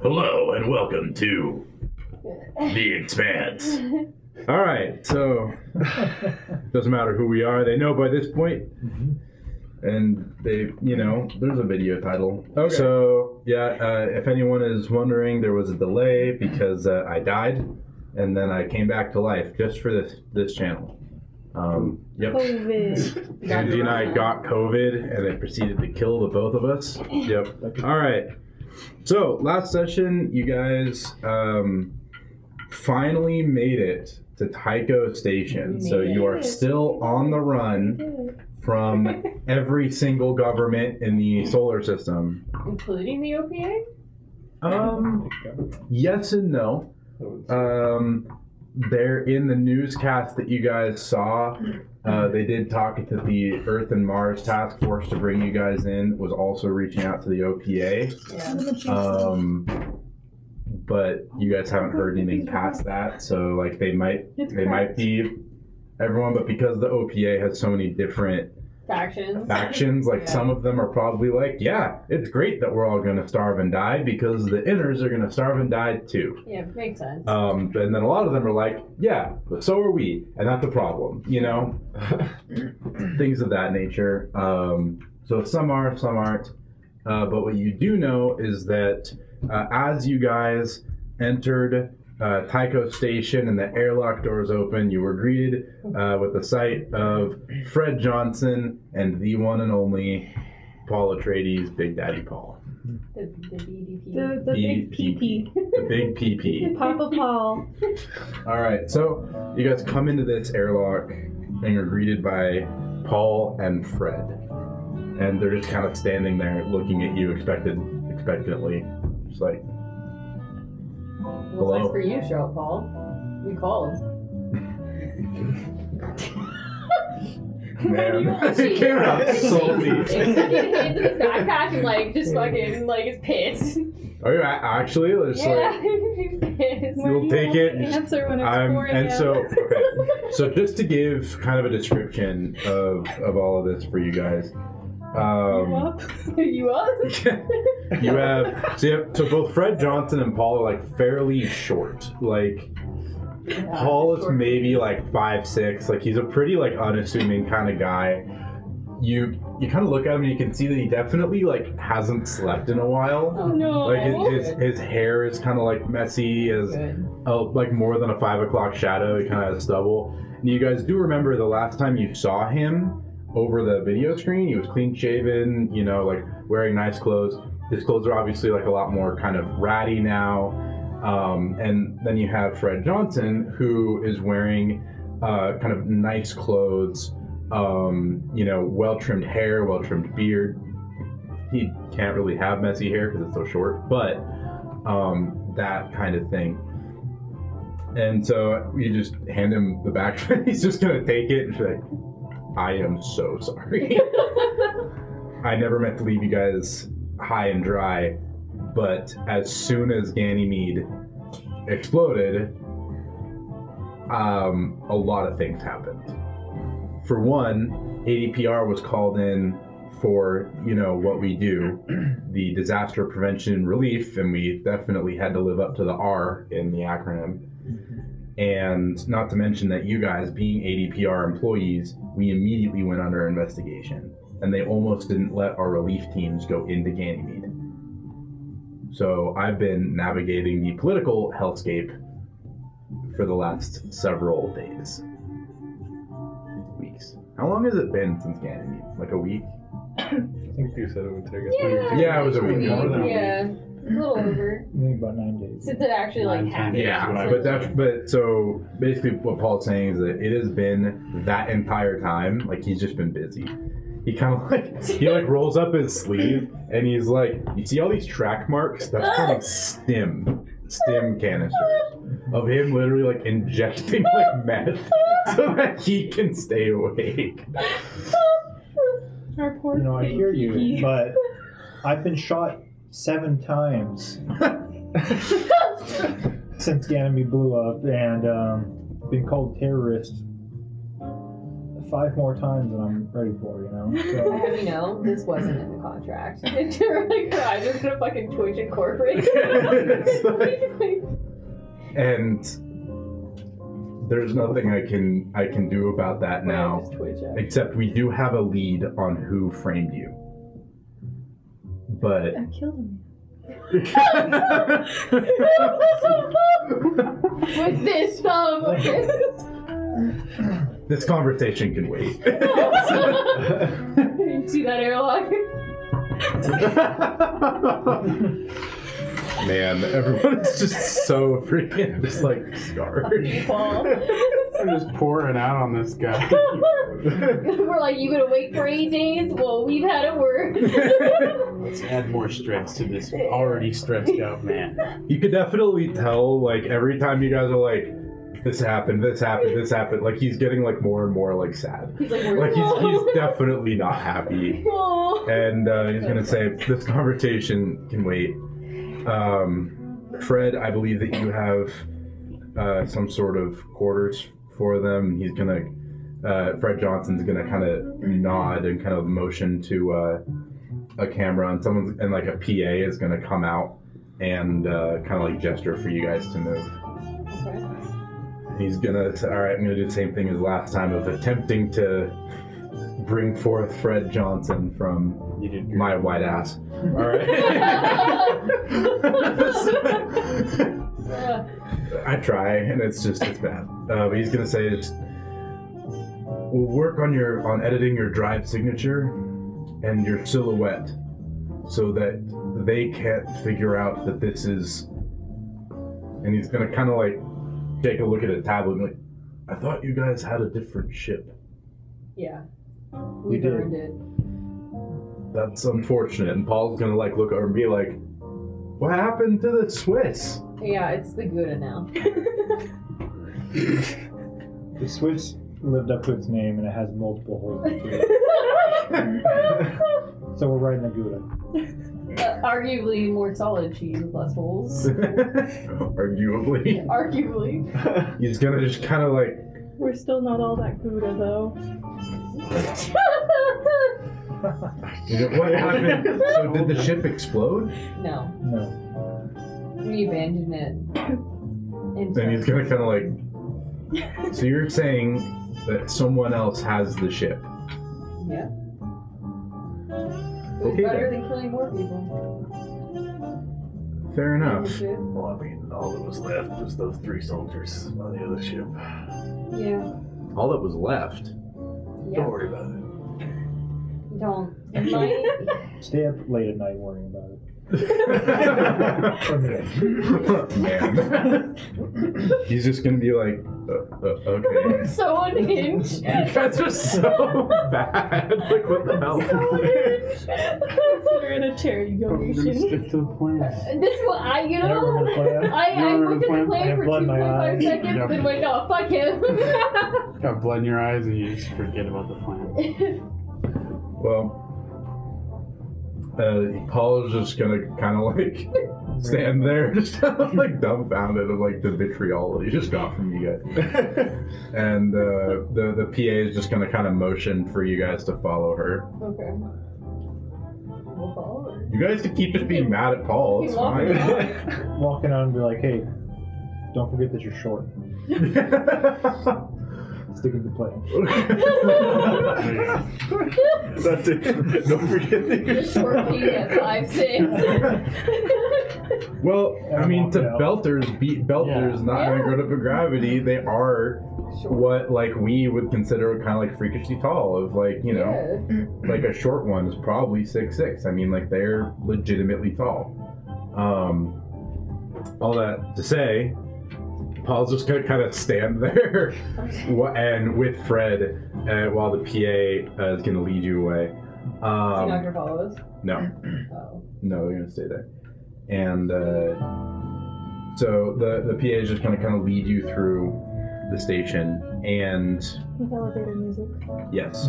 Hello and welcome to The Expanse. All right, so doesn't matter who we are; they know by this point. And they, you know, there's a video title. Okay. So yeah, if anyone is wondering, there was a delay because I died, and then I came back to life just for this channel. Yep. COVID. Angie and I got COVID, and it proceeded to kill the both of us. Yep. All right. So last session, you guys finally made it to Tycho Station. So you are still on the run from every single government in the solar system, including the OPA. Yes and no. They're in the newscast that you guys saw. They did talk to the Earth and Mars task force to bring you guys in. Was also reaching out to the OPA. Yeah. But you guys haven't heard anything past that, so like they might be everyone, but because the OPA has so many different factions, like some of them are probably like, yeah, it's great that we're all going to starve and die because the inners are going to starve and die too. Yeah, makes sense. And then a lot of them are like, yeah, but so are we, and that's a problem, you know, things of that nature. So some are, some aren't. But what you do know is that as you guys entered Tycho Station and the airlock doors open, you were greeted with the sight of Fred Johnson and the one and only Paul Atreides, Big Daddy Paul. The big PP. Papa Paul. All right, so you guys come into this airlock and you're greeted by Paul and Fred. And they're just kind of standing there looking at you expectantly. Just like, hello. It was nice for you to show up, Paul. We called. Man, the camera sold me. Into his backpack and like just fucking like it's pissed. Are you actually? Just like, you'll take it. Answer when it's and so, okay. So just to give kind of a description of all of this for you guys. So both Fred Johnson and Paul are like fairly short. Like Paul is maybe like 5'6". Like he's a pretty like unassuming kind of guy. You kind of look at him and you can see that he definitely like hasn't slept in a while. Oh no! Like his hair is kind of like messy, as like more than a 5 o'clock shadow. He kind of has stubble. And you guys do remember the last time you saw him. Over the video screen, he was clean shaven, you know, like wearing nice clothes. His clothes are obviously like a lot more kind of ratty now. And then you have Fred Johnson, who is wearing kind of nice clothes, you know, well-trimmed hair, well-trimmed beard. He can't really have messy hair because it's so short, but that kind of thing. And so you just hand him the backpack. He's just going to take it and be like, I am so sorry. I never meant to leave you guys high and dry, but as soon as Ganymede exploded, a lot of things happened. For one, ADPR was called in for, you know, what we do, the disaster prevention and relief, and we definitely had to live up to the R in the acronym. And not to mention that you guys, being ADPR employees, we immediately went under investigation. And they almost didn't let our relief teams go into Ganymede. So I've been navigating the political hellscape for the last several days. Weeks. How long has it been since Ganymede? Like a week? I think you said it would take us week. Yeah, it was a week. A little over. Maybe about 9 days. Since it actually like happened. Yeah, but so basically what Paul's saying is that it has been that entire time. Like he's just been busy. He kind of like rolls up his sleeve and he's like, you see all these track marks? That's kind of stim canisters of him literally like injecting like meth so that he can stay awake. Our poor I hear you, but I've been shot 7 times since Ganymede blew up, and been called terrorist 5 more times than I'm ready for, you know? So. You know, this wasn't in the contract. They're like, no, I'm just gonna fucking Twitch incorporate it. Like, and there's nothing I can do about that now, except we do have a lead on who framed you. But... I killed him. With this thumb. This conversation can wait. See that airlock? Man, everyone is just so freaking just like scarred. I'm just pouring out on this guy. We're like, you gonna wait for 8 days? Well, we've had it worse. Let's add more stress to this already stressed out man. You could definitely tell, like, every time you guys are like, This happened. Like, he's getting, like, more and more, like, sad. He's like, he's definitely not happy. Aww. And he's going to say, this conversation can wait. Fred, I believe that you have some sort of quarters for them. He's going to, Fred Johnson's going to kind of nod and kind of motion to a camera, and someone's, and, like, a PA is going to come out and kind of, like, gesture for you guys to move. He's gonna say, alright, I'm gonna do the same thing as last time of attempting to bring forth Fred Johnson from my white ass. Alright. I try, and it's bad. But he's gonna say, we'll work on editing your drive signature and your silhouette so that they can't figure out that this is... And he's gonna kind of like take a look at a tablet and I thought you guys had a different ship. Yeah. We burned it. That's unfortunate. And Paul's gonna like look over and be like, what happened to the Swiss? Yeah, it's the Gouda now. The Swiss lived up to its name and it has multiple holes in it. So we're right in the Gouda. Arguably more solid cheese with less holes. Arguably. Yeah, arguably. He's gonna just kind of like... We're still not all that Gouda, though. What happened? So did the ship explode? No. We abandoned it. Then he's gonna kind of like... So you're saying that someone else has the ship? Yeah. It's okay, better then. Than killing more people. Fair enough. Well, I mean, all that was left was those 3 soldiers on the other ship. Yeah. All that was left? Yeah. Don't worry about it. Don't. Actually, stay up late at night worrying about it. Man. He's just gonna be like, okay. We're so unhinged. You guys are so bad. Like, what the hell? So we're in a charity donation. Stick to the plan. This is what I looked at the plan for 2.5 seconds and went, no, fuck him. Got blood in your eyes and you just forget about the plan. Well. Paul is just gonna kind of like stand there, just kind of like dumbfounded of like the vitriol that he just got from you guys. And the PA is just gonna kind of motion for you guys to follow her. Okay. We'll follow her. You guys can keep just being mad at Paul. It's fine. Walking out and be like, hey, don't forget that you're short. Stick with the plan. That's it. Don't forget that you're short beat at 5'6". Well, I mean, to belters, belters not having grown up in gravity, they are short. What like we would consider kind of like freakishly tall. Of like, you know, like a short one is probably 6'6". I mean, like they're legitimately tall. All that to say. Paul's just gonna kind of stand there, and with Fred, while the PA is gonna lead you away. Is he not gonna follow us? No. Oh. No, they're gonna stay there. And so the PA is just gonna kind of lead you through the station, and with elevator music. Yes.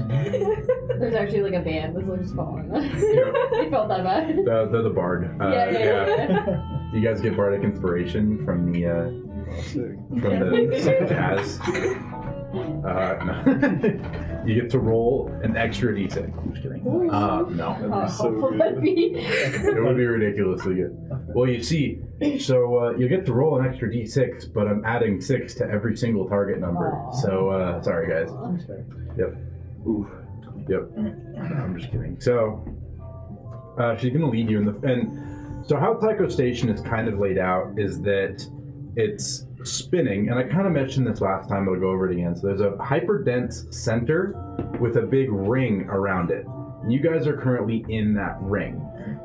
There's actually like a band that's like just following us. I felt that bad. The bard. Yeah. You guys get bardic inspiration from the. From the jazz. No. You get to roll an extra d10. I'm just kidding. No. That'd be so good. It would be ridiculously good. Well, you see, so you'll get to roll an extra d6, but I'm adding 6 to every single target number. So, sorry, guys. Yep. Oof. Yep. No, I'm just kidding. So, she's going to lead you in the... And so how Tycho Station is kind of laid out is that it's spinning, and I kind of mentioned this last time, but I'll go over it again. So there's a hyper-dense center with a big ring around it. And you guys are currently in that ring.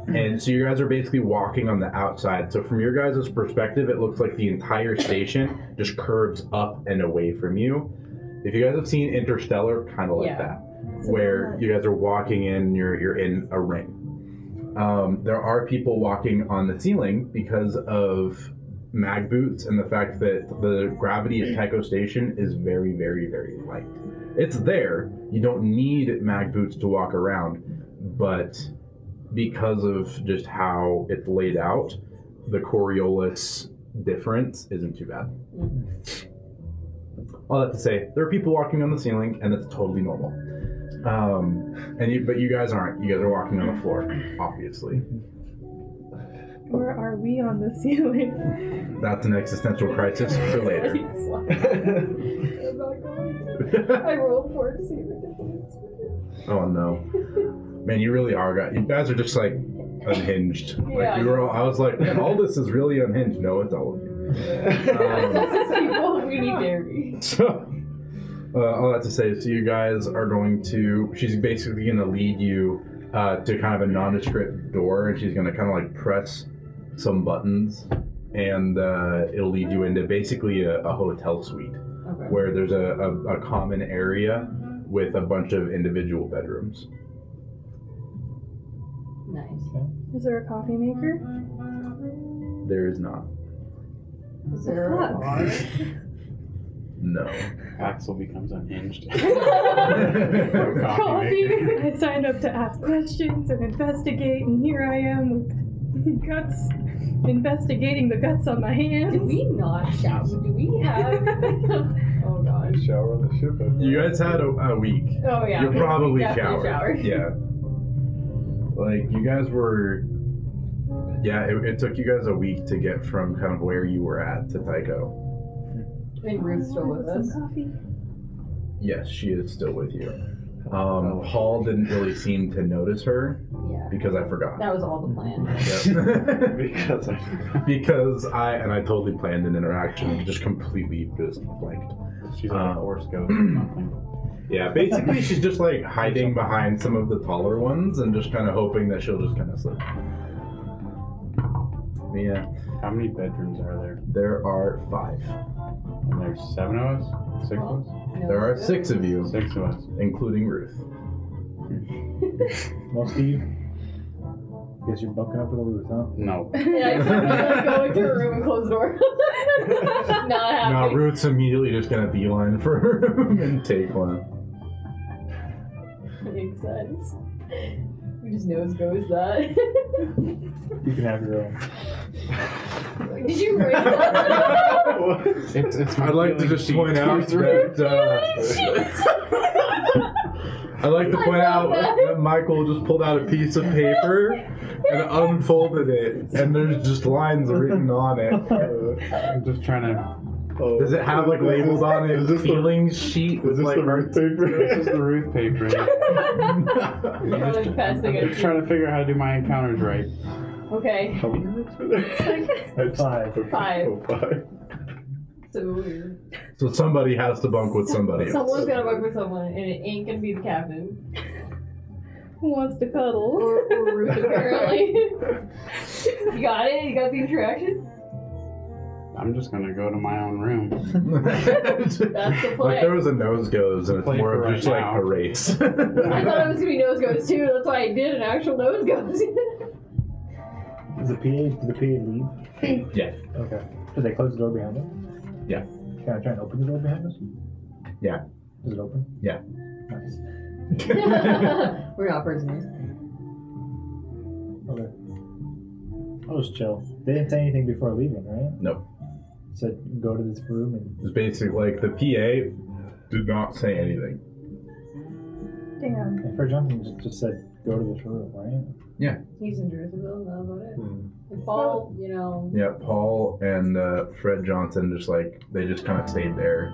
And so you guys are basically walking on the outside. So from your guys' perspective, it looks like the entire station just curves up and away from you. If you guys have seen Interstellar, kind of like that, where you guys are walking in and you're in a ring. There are people walking on the ceiling because of mag boots and the fact that the gravity of Tycho Station is very, very, very light. It's there. You don't need mag boots to walk around, but because of just how it's laid out, the Coriolis difference isn't too bad. All that to say, there are people walking on the ceiling, and it's totally normal. But you guys aren't. You guys are walking on the floor, obviously. Or are we on the ceiling? That's an existential crisis for later. I rolled 4 to see if... Oh no, man! You really are, guys. You guys are just like unhinged. Like you were all, I was like, man, all this is really unhinged. No, it's all of you. This is people. We need dairy. So, all that to say, so you guys are going to... She's basically going to lead you to kind of a nondescript door, and she's going to kind of like press some buttons, and it'll lead you into basically a hotel suite, where there's a common area with a bunch of individual bedrooms. Nice. Is there a coffee maker? There is not. Is there a bar? No. Axel becomes unhinged. I signed up to ask questions and investigate, and here I am with guts, investigating the guts on my hands. Do we not shower? Do we have... Oh, gosh. Shower on the ship. You guys had a week. Oh, yeah. You're probably showered. Yeah. Like, you guys were... Yeah, it took you guys a week to get from kind of where you were at to Tycho. And Ruth's still with us. Yes, she is still with you. Paul didn't really seem to notice her because I forgot. That was all the plan. Yep. because I totally planned an interaction, just completely just blanked. She's like a horse ghost or something. Yeah, basically she's just like hiding behind some of the taller ones and just kind of hoping that she'll just kind of slip. Yeah. How many bedrooms are there? There are 5. And there's 7 of us? 6 of us? No, there are 6 of you. 6 of us. Including Ruth. Well, Steve, guess you're bucking up with Ruth, huh? No. Yeah, I'm going to her room and close the door. Not happening. No, Ruth's immediately just going to beeline for her room and take one. Makes sense. Who just knows goes that? You can have your own. Did you raise that? It's I'd like to just point out that Michael just pulled out a piece of paper and unfolded it, and there's just lines written on it. I'm just trying to... Does it have like labels on it? Is this feeling sheet? Is this like the Ruth paper? This is the Ruth paper. I'm trying to figure out how to do my encounters right. Okay. How many minutes are there? 5. Oh, 5. So weird. So somebody has to bunk with somebody else. Someone's got to bunk with someone, and it ain't going to be the captain. Who wants to cuddle? Or Ruth, apparently. You got it? You got the interaction? I'm just going to go to my own room. That's the plan. Like, there was a nose goes, and it's more of just like a race. I thought it was going to be nose goes, too. That's why I did an actual nose goes. Did the PA leave? Yeah. Okay. Did they close the door behind them? Yeah. Can I try and open the door behind us? Yeah. Is it open? Yeah. Nice. We're not prisoners. Okay. I'll just chill. They didn't say anything before leaving, right? Nope. Said go to this room and... It's basically like the PA did not say anything. Damn. Fred Johnson just said, go to the showroom, right? Yeah. He's in Jerusalem, know about it. And Paul, you know. Yeah, Paul and Fred Johnson just like, they just kind of stayed there.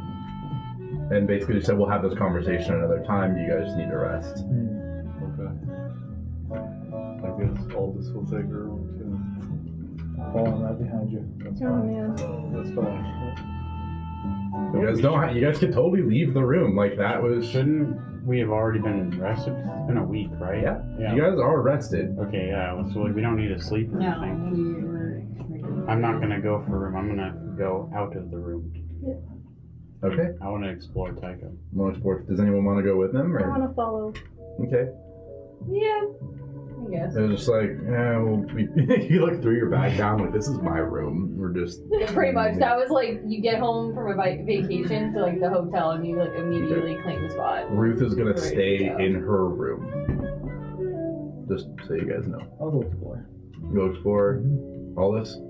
And basically just said, we'll have this conversation another time. You guys need to rest. Okay. I guess all this will take her on too. Paul, I'm right behind you. That's fine. Yeah. That's fine. You guys don't. You guys could totally leave the room. Like that was. Shouldn't we have already been rested? It's been a week, right? Yeah. You guys are rested. Okay. Yeah. So we don't need to sleep or anything. I'm not gonna go for a room. I'm gonna go out of the room. Yeah. Okay. I want to explore Tycho. Does anyone want to go with them? Or? I want to follow. Okay. Yeah. I guess. It was just like, yeah, well, you like threw your bag down, like, this is my room. We're just. Pretty much. That was like, you get home from a vacation to like the hotel and you like immediately claim the spot. Ruth is going to stay in her room. Just so you guys know. I'll go explore. You'll explore all this? I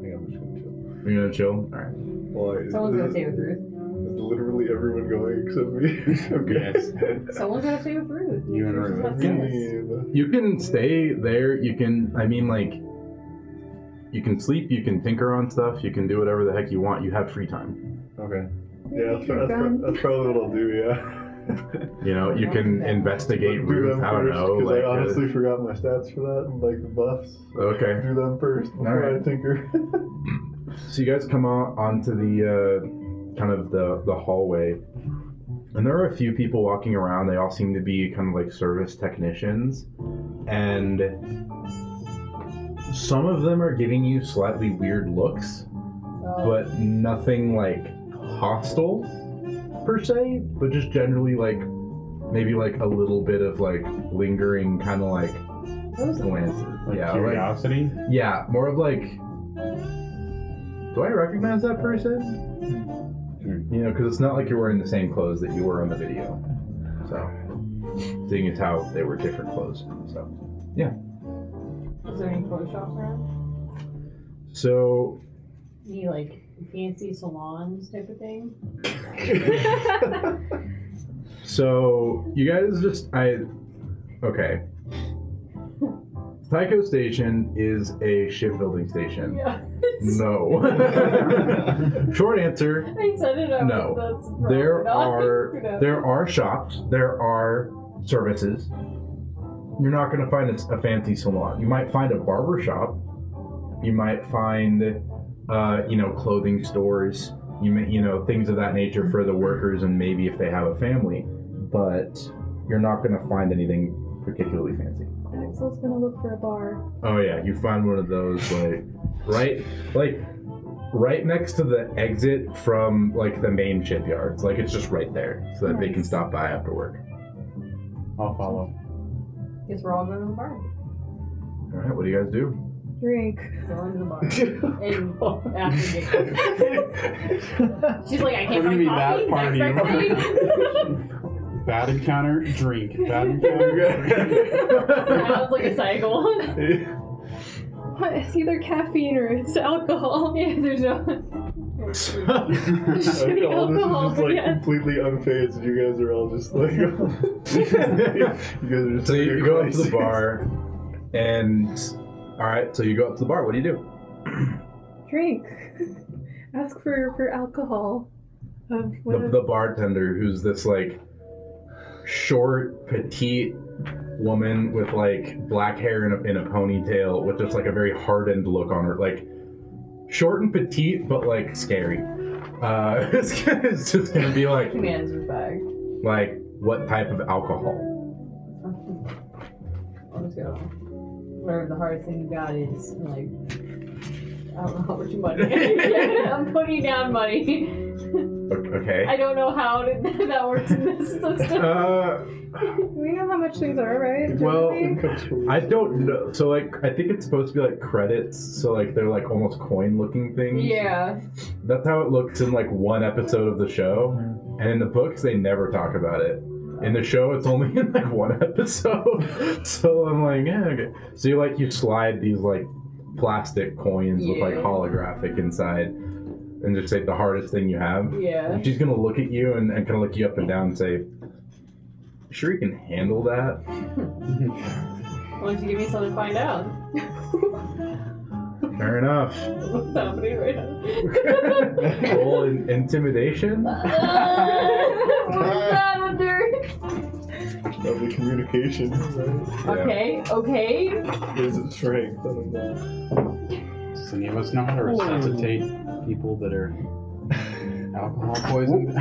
think I'm just going to chill. You're going to chill? All right. Well, someone's going to stay with Ruth. Is literally everyone going except me? Okay. Yes. Someone's going to stay with Ruth. You and Ruth. You can stay there. You can, I mean, like, you can sleep. You can tinker on stuff. You can do whatever the heck you want. You have free time. Okay. Yeah, that's probably what I'll do, yeah. You know, you can investigate Ruth. I don't know. Because like, I honestly forgot my stats for that and, like, the buffs. Okay. Do them first before I tinker. So you guys come onto the kind of the hallway, and there are a few people walking around. They all seem to be kind of like service technicians, and some of them are giving you slightly weird looks, but nothing like hostile per se, but just generally like maybe like a little bit of like lingering kind of like glances. Like curiosity? Like, yeah, more of like... Do I recognize that person? You know, because it's not like you're wearing the same clothes that you were on the video. So, seeing as how they were different clothes. So, yeah. Is there any clothes shops around? So... Any, like, fancy salons type of thing? So, you guys just... Okay. Tycho Station is a shipbuilding station. Yeah. No. Short answer. I said it out. No. There are shops. There are services. You're not going to find a fancy salon. You might find a barber shop. You might find, you know, clothing stores. You know, things of that nature for the workers and maybe if they have a family. But you're not going to find anything particularly fancy. Axel's gonna look for a bar. Oh yeah, you find one of those like right next to the exit from like the main shipyards. Like it's just right there, so that they can stop by after work. I'll follow. Guess we're all going to the bar. All right, what do you guys do? Drink. Going to the bar. And after dinner. She's like, I can't find coffee. Party. Bad encounter, drink. Bad encounter, drink. Sounds like a cycle. It's either caffeine or it's alcohol. Yeah, there's no... Alcohol is just like completely unfazed. You guys are all just like... So you go up to the bar and... Alright, so you go up to the bar. What do you do? Drink. Ask for alcohol. The bartender, who's this like... short, petite woman with like black hair in a ponytail with just like a very hardened look on her, like short and petite but like scary. It's just gonna be like, like what type of alcohol? Let's go. Whatever the hardest thing you got is, like, I don't know how much money. I'm putting down money. Okay. I don't know how that works in this system. We know how much things are, right? Well, I don't know. So, like, I think it's supposed to be, like, credits. So, like, they're, like, almost coin-looking things. Yeah. That's how it looks in, like, one episode of the show. And in the books, they never talk about it. In the show, it's only in, like, one episode. So, I'm like, yeah, okay. So, you, like, you slide these, like, plastic coins with, like, holographic inside. and just say the hardest thing you have. Yeah. She's going to look at you and kind of look you up and down and say, you sure you can handle that? Why don't you give me something to find out? Fair enough. What's happening right now? Roll intimidation? What's that under? Lovely communication. Right? Okay, yeah. Okay. There's a strength. Any of us know how to resuscitate people that are alcohol poisoned?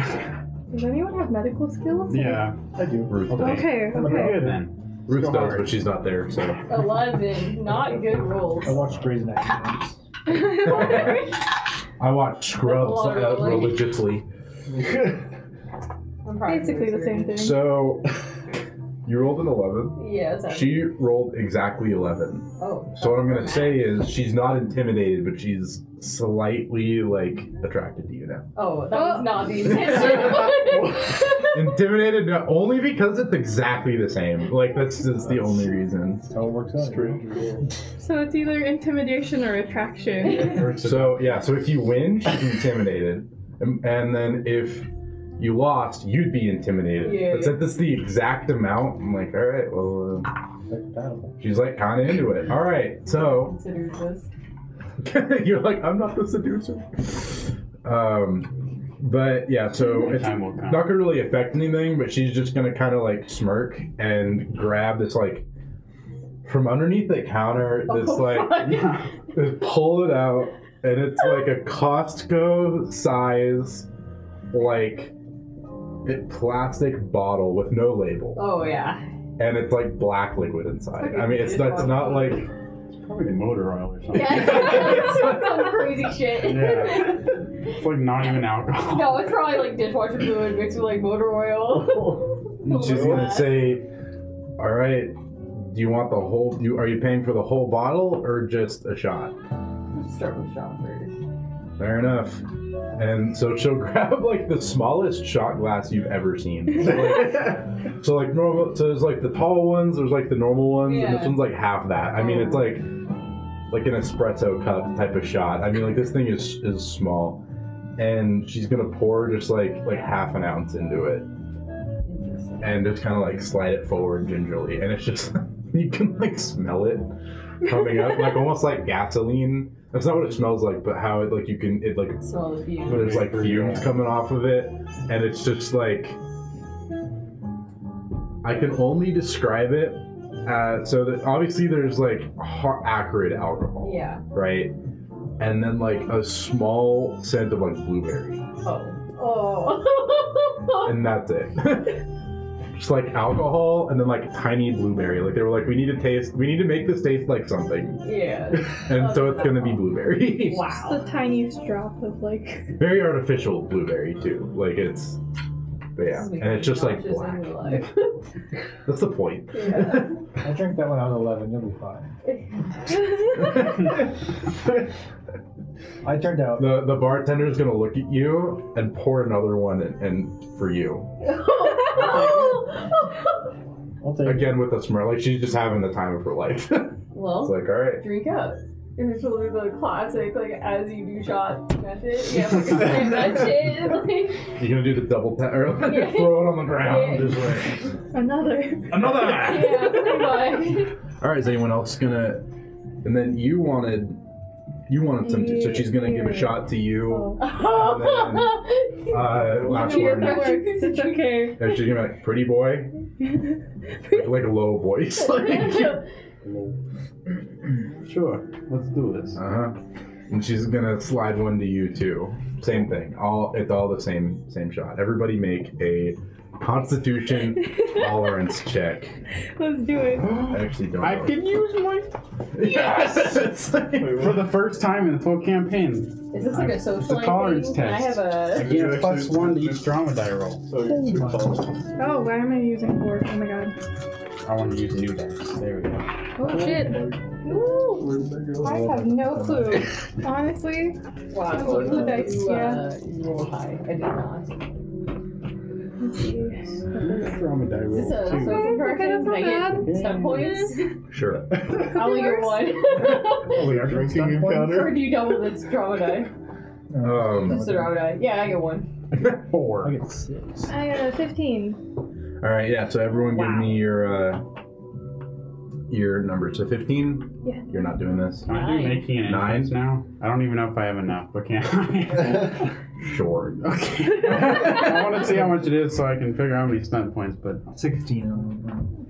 Does anyone have medical skills? Yeah, I do. Ruth. Okay, okay. Then. Ruth does, but she's not there, so. 11. Not good rolls. I watched Grey's Anatomy. I watched Scrubs religiously. Basically the same thing. So, you rolled an 11. Yeah, that's she rolled exactly 11. Oh. So what I'm going to say is she's not intimidated, but she's slightly, like, attracted to you now. Oh, that was not the intention. Intimidated only because it's exactly the same. Like, that's just the only reason. That's how it works out. True. So it's either intimidation or attraction. So, yeah, so if you win, she's intimidated. And then if you lost, you'd be intimidated. Yeah, but since it's the exact amount, I'm like, all right, well, she's like kind of into it. All right, so. You're like, I'm not the seducer. But yeah, so it's not going to really affect anything, but she's just going to kind of like smirk and grab this like from underneath the counter, this pull it out, and it's like a Costco size like plastic bottle with no label. Oh yeah. And it's like black liquid inside. Like I mean, it's not like probably motor oil or something. Yeah, some crazy shit. Yeah. It's like not even alcohol. No, it's probably like dishwasher fluid mixed with like motor oil. She's gonna say, "All right, do you want the whole? Are you paying for the whole bottle or just a shot?" Let's start with shot first. Fair enough. And so she'll grab like the smallest shot glass you've ever seen. So like normal. So there's like the tall ones. There's like the normal ones, and this one's like half that. I mean, it's like an espresso cup type of shot. I mean, like this thing is small. And she's gonna pour just like half an ounce into it, and just kind of like slide it forward gingerly, and it's just you can like smell it coming up, like almost like gasoline. That's not what it smells like, but how it like you can it like smell the fumes. But it's like fumes coming off of it, and it's just like I can only describe it. So that obviously there's like acrid alcohol, yeah, right. And then, like, a small scent of, like, blueberry. Oh. And that's it. Just, like, alcohol and then, like, tiny blueberry. Like, they were like, we need to make this taste like something. Yeah. And so it's going to be blueberry. Wow. Just the tiniest drop of, like... Very artificial blueberry, too. Like, it's... But yeah, and it's just like black. That's the point. Yeah. I drank that one on 11. You'll be fine. I turned out. The bartender's gonna look at you and pour another one, and for you. Again with a smirk, like she's just having the time of her life. Well, it's like all right, drink up. And she'll do the classic, like, as you do shots method. Yeah, like, that shit. Like... You're gonna do the double tap, or like, throw it on the ground. Yeah. Just like... Another! Yeah, pretty much. Alright, is anyone else gonna... And then you wanted some too, so she's gonna give a shot to you. Oh. And then, last word. It's okay. And she's gonna be like, pretty boy. Like a low voice. Like... Sure, let's do this. And she's gonna slide one to you too. Same thing. It's all the same shot. Everybody make a Constitution tolerance check. Let's do it. I actually don't. I can use mine. Yes. It's like, for the first time in the full campaign. Is this like a social tolerance test? I have a. You get +1 to each drama die roll. So oh, why am I using 4? Oh my god. I want to use new dice. There we go. Oh shit! Ooh, I have no clue. Honestly, wow. I love the dice. Yeah. You roll high. I did not. Let's see. Is this a social correction? Can I get stun points? Sure. I only get 1. Only are drinking powder. Or do you double this drama die? Yeah, I get one. I get 4. I get 6. I got a 15. All right, yeah. So everyone, give me your number. So 15. Yeah. You're not doing this. Am I making an influence now? I don't even know if I have enough, but can I? Sure. Okay. I want to see how much it is so I can figure out how many stunt points. But 16.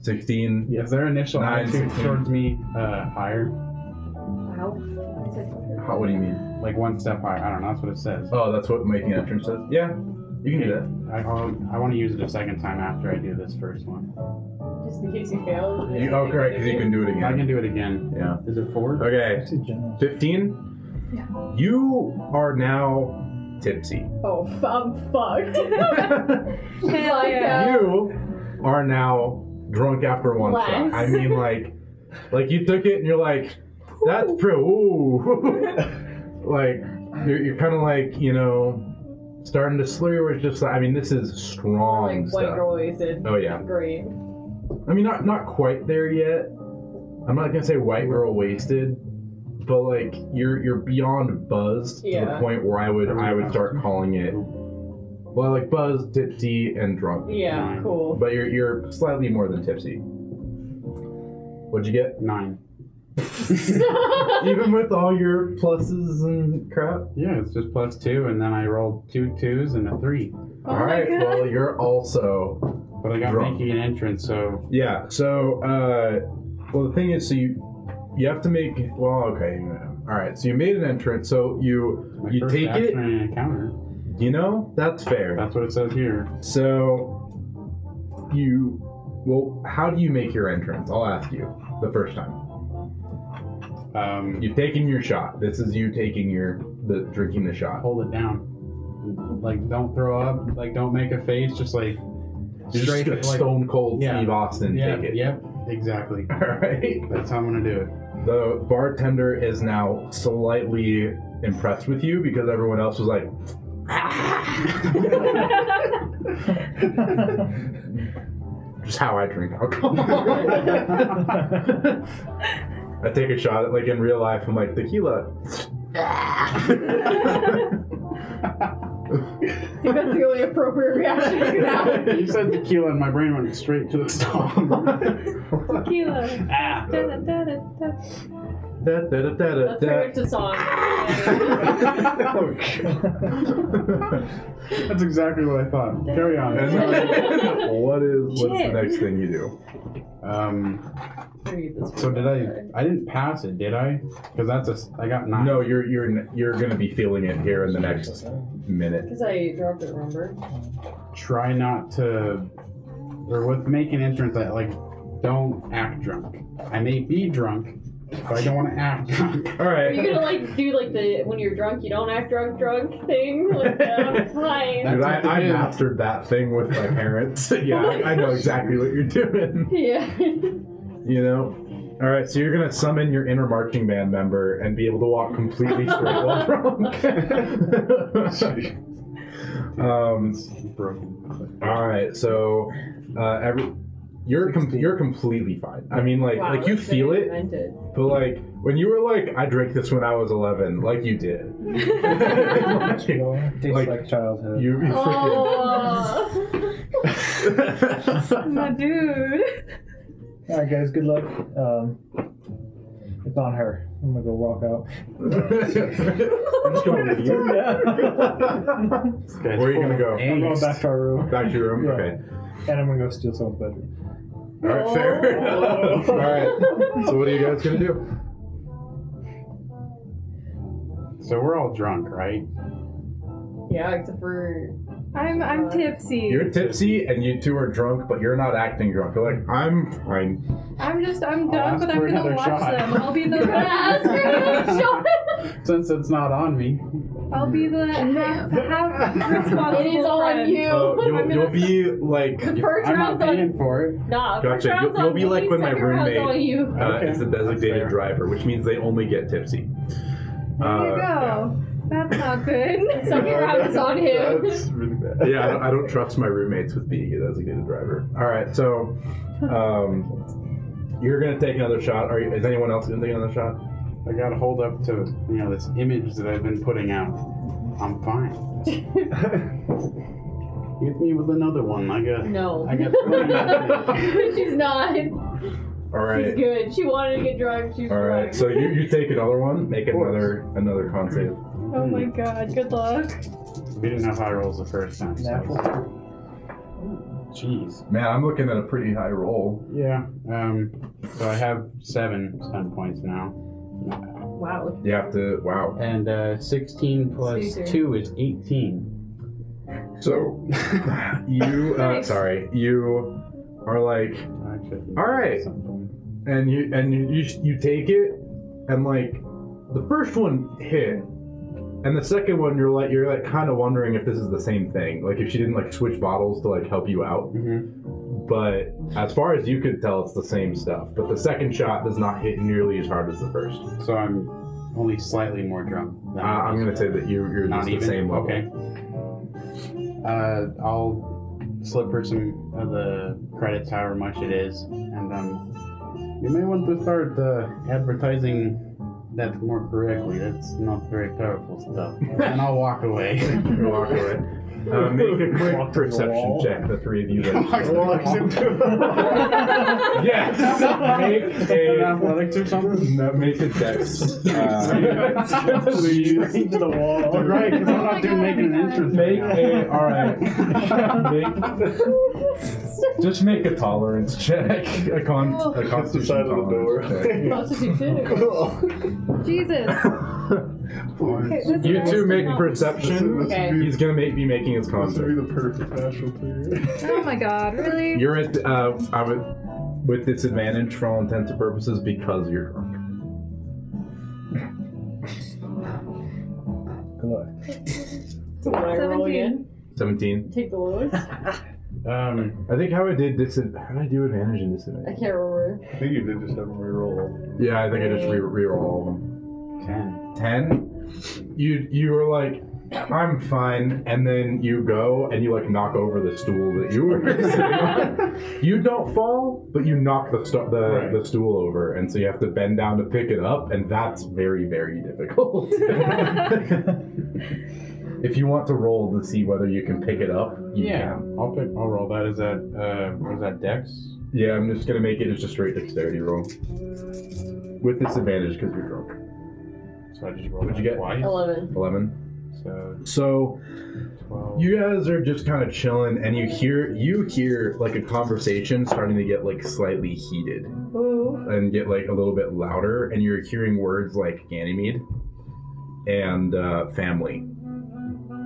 16. Yeah, is their initial attitude towards me higher? How? What do you mean? Like one step higher. I don't know. That's what it says. Oh, that's what making an entrance says? Yeah. You can do that. I want to use it a second time after I do this first one. Just in case you fail? Oh, correct. Because you can do it again. I can do it again. Yeah. Is it 4? Okay. 15? Yeah. You are now tipsy. Oh, I'm fucked. Hell yeah. You are now... drunk after one shot. I mean, like you took it and you're like, that's pretty. Ooh, like you're kind of like, you know, starting to slur. Where it's just like, I mean, this is strong stuff. Like white girl wasted. Oh yeah, great. I mean, not quite there yet. I'm not gonna say white girl wasted, but like you're beyond buzzed to the point where I would start calling it. Well, like buzzed, tipsy, and drunk. Yeah, 9. Cool. But you're slightly more than tipsy. What'd you get? 9. Even with all your pluses and crap? Yeah, it's just +2, and then I rolled 2 2s and a 3. Oh, all right. God. Well, you're also. But I got drunk. Making an entrance, so. Yeah. So, well, the thing is, so you have to make. Well, okay. All right. So you made an entrance. So you first take it. And encounter. You know, that's fair. That's what it says here. So, how do you make your entrance? I'll ask you the first time. You've taken your shot. This is you taking drinking the shot. Hold it down. Like, don't throw up. Like, don't make a face. Just like straight like, stone cold Steve Austin. Yeah, take it. Yep, exactly. All right. That's how I'm gonna do it. The bartender is now slightly impressed with you because everyone else was like. Just how I drink alcohol. I take a shot at, like, in real life, I'm like, tequila. I think that's the only appropriate reaction to that. You said tequila, and my brain went straight to the stomach. Tequila. Da, da, da, da, da. Da, da, da, da, da, that's da. A song. That's exactly what I thought. Carry on. What's the next thing you do? So did I didn't pass it, did I? Because I got 9. No, you're gonna be feeling it here in the next minute. Because I dropped it, remember? Try not to, or with making entrance, I like don't act drunk. I may be drunk. But I don't want to act drunk. All right. Are you gonna like do like the when you're drunk you don't act drunk thing? Like fine. Dude, I mastered that thing with my parents. Yeah, I know exactly what you're doing. Yeah. You know. All right. So you're gonna summon your inner marching band member and be able to walk completely straight while drunk. All right. So you're completely fine. I mean, like, wow, like you feel it, but like when you were like, I drank this when I was 11, like you did. Like childhood. You freaking. My dude. All right, guys. Good luck. It's on her. I'm gonna go walk out. I'm just going with you. Okay, where are you gonna go? I'm going back to our room. Back to your room. Okay. And I'm gonna go steal someone's bedroom. All right, fair. All right. So what are you guys gonna do? So we're all drunk, right? Yeah, except for I'm tipsy. You're tipsy, and you two are drunk, but you're not acting drunk. You're like, I'm fine. I'm done, but I'm gonna watch them. I'll be the last for another shot. Since it's not on me. I'll be the half-responsible friend. It is all on you. You'll be like... I'm not paying for it. Nah, gotcha. You'll be like when my roommate is the designated driver, which means they only get tipsy. There you go. Yeah. That's not good. Second round is on him. That's really bad. Yeah, I don't trust my roommates with being a designated driver. All right, so you're going to take another shot. Is anyone else going to take another shot? I got a hold up to, you know, this image that I've been putting out. I'm fine. Hit me with another one. I got She's not. All right. She's good. She wanted to get drunk. She's all right. Drunk. So you take another one. Make another con save. Oh my god. Good luck. We didn't have high rolls the first time. So. Jeez. Man, I'm looking at a pretty high roll. Yeah. So I have 7 stun points now. Wow. You have to, wow. And 16 plus 2 is 18. So, you, nice. Sorry, you are like, all right. And you take it, and like, the first one hit. And the second one, you're like kind of wondering if this is the same thing, like if she didn't like switch bottles to like help you out. Mm-hmm. But as far as you could tell, it's the same stuff. But the second shot does not hit nearly as hard as the first. So I'm only slightly more drunk. I'm gonna say that you're not just even the same level. Okay. I'll slip her some of the credits, however much it is, and you may want to start advertising. That's more correctly. That's not very powerful stuff. And I'll walk away. Make a quick perception check, the three of you. Make a athletics or something. No, make a dex. Straight to the wall. Right, because I'm not doing making an entrance. All right. Just make a tolerance check. A constitution check. Jesus. Okay, you two make perception. Okay. He's gonna be making his concert. This would be the perfect national period. Oh my god, really? You're at with disadvantage for all intents and purposes because you're drunk. Good luck. 17. Take the lowest. I think how I did how did I do advantage and disadvantage? I can't remember. I think you did just have them reroll. Yeah, I think I just reroll all of them. 10. You were like, I'm fine, and then you go and you like knock over the stool that you were sitting on. You don't fall, but you knock the stool over, and so you have to bend down to pick it up, and that's very, very difficult. If you want to roll to see whether you can pick it up, you can. I'll roll that. Is that what is that, dex? Yeah, I'm just gonna make it just a straight dexterity roll with disadvantage because you're drunk. So I just rolled. What'd you get? Twice. 11. So 12. You guys are just kind of chilling, and you hear like a conversation starting to get like slightly heated. Ooh. And get like a little bit louder, and you're hearing words like Ganymede and family.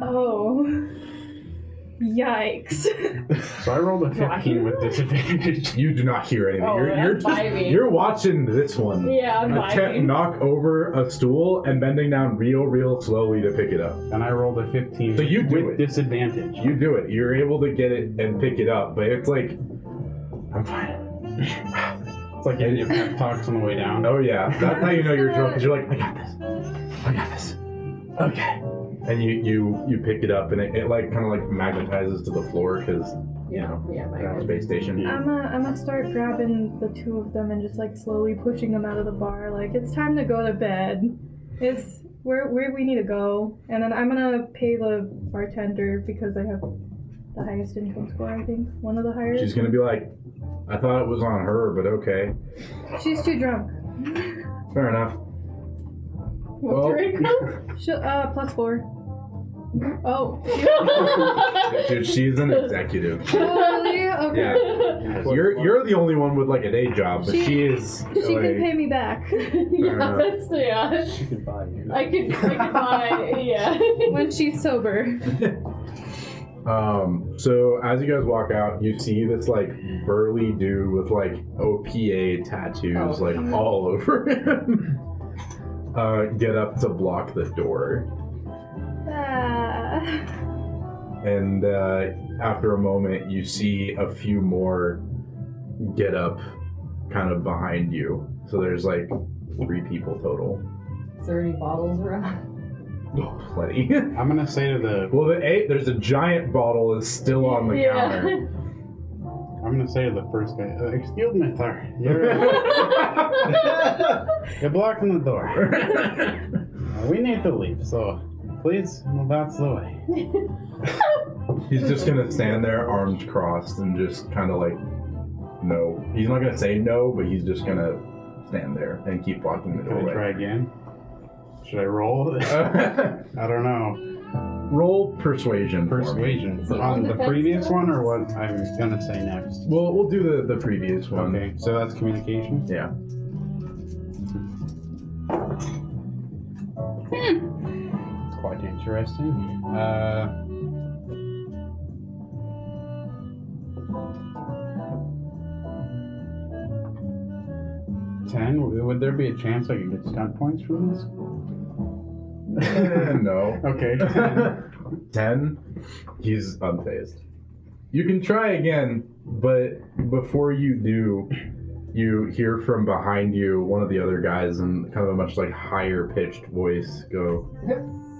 Oh, yikes! So I rolled a 15 with disadvantage. You do not hear anything. Oh, you're watching this one. Yeah, I'm vibing. Knock over a stool and bending down real slowly to pick it up. And I rolled a 15. So you do with disadvantage. You do it. You're able to get it and pick it up, but it's like, I'm fine. It's like you have talks on the way down. Oh yeah, that's how you know you're drunk. Because you're like, I got this. Okay. And you pick it up, and it like kind of like magnetizes to the floor because space station. Yeah. I'm gonna start grabbing the two of them and just like slowly pushing them out of the bar. Like, it's time to go to bed. It's where we need to go. And then I'm gonna pay the bartender because I have the highest income score. I think one of the highest. She's gonna be like, I thought it was on her, but okay. She's too drunk. Fair enough. What's your plus 4. Oh. Dude, she's an executive. Really? Okay. Yeah. You're the only one with like a day job, but she is. She can pay me back. Yeah. She can buy you. I can buy. Yeah. When she's sober. So as you guys walk out, you see this like burly dude with like OPA tattoos all over him. Get up to block the door. And after a moment, you see a few more get up kind of behind you. So there's like 3 people total. Is there any bottles around? Oh, plenty. I'm going to say to the... Well, there's a giant bottle is still on the counter. I'm I'm gonna say the first guy. Excuse me, sir. You're blocking the door. We need to leave, so please move out the way. He's just gonna stand there, arms crossed, and just kind of like, no. He's not gonna say no, but he's just gonna stand there and keep blocking the doorway. Can I try again? Should I roll? I don't know. Roll persuasion. Persuasion. For me. On the previous one or what I'm gonna say next? Well, we'll do the previous one. Okay, so that's communication? Yeah. It's quite interesting. Ten? Would there be a chance I could get stunt points from this? No. Okay. 10. He's unfazed. You can try again, but before you do, you hear from behind you one of the other guys in kind of a much like higher pitched voice go,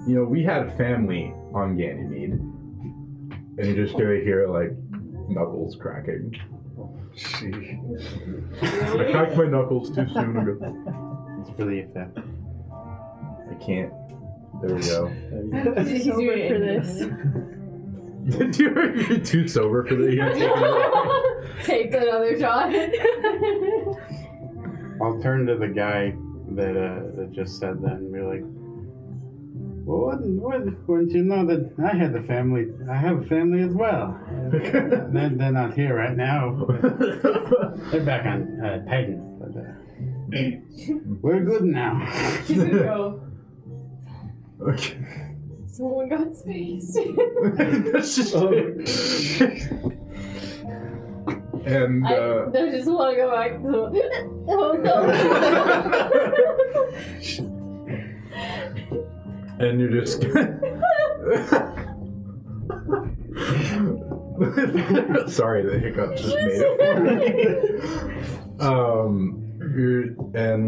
you know, we had family on Ganymede. And you just gonna hear like knuckles cracking. Sheesh. I cracked my knuckles too soon ago. It's really effective. I can't. There we go. He's sober for this. You're too sober for that. Take another shot. I'll turn to the guy that just said that and be like, well, wouldn't you know that I had the family? I have a family as well. They're not here right now. They're back on Titan. But, we're good now. Here we go. Okay. Someone got spaced. That's just and I just want to go back to and you're just sorry, the hiccup just made it. And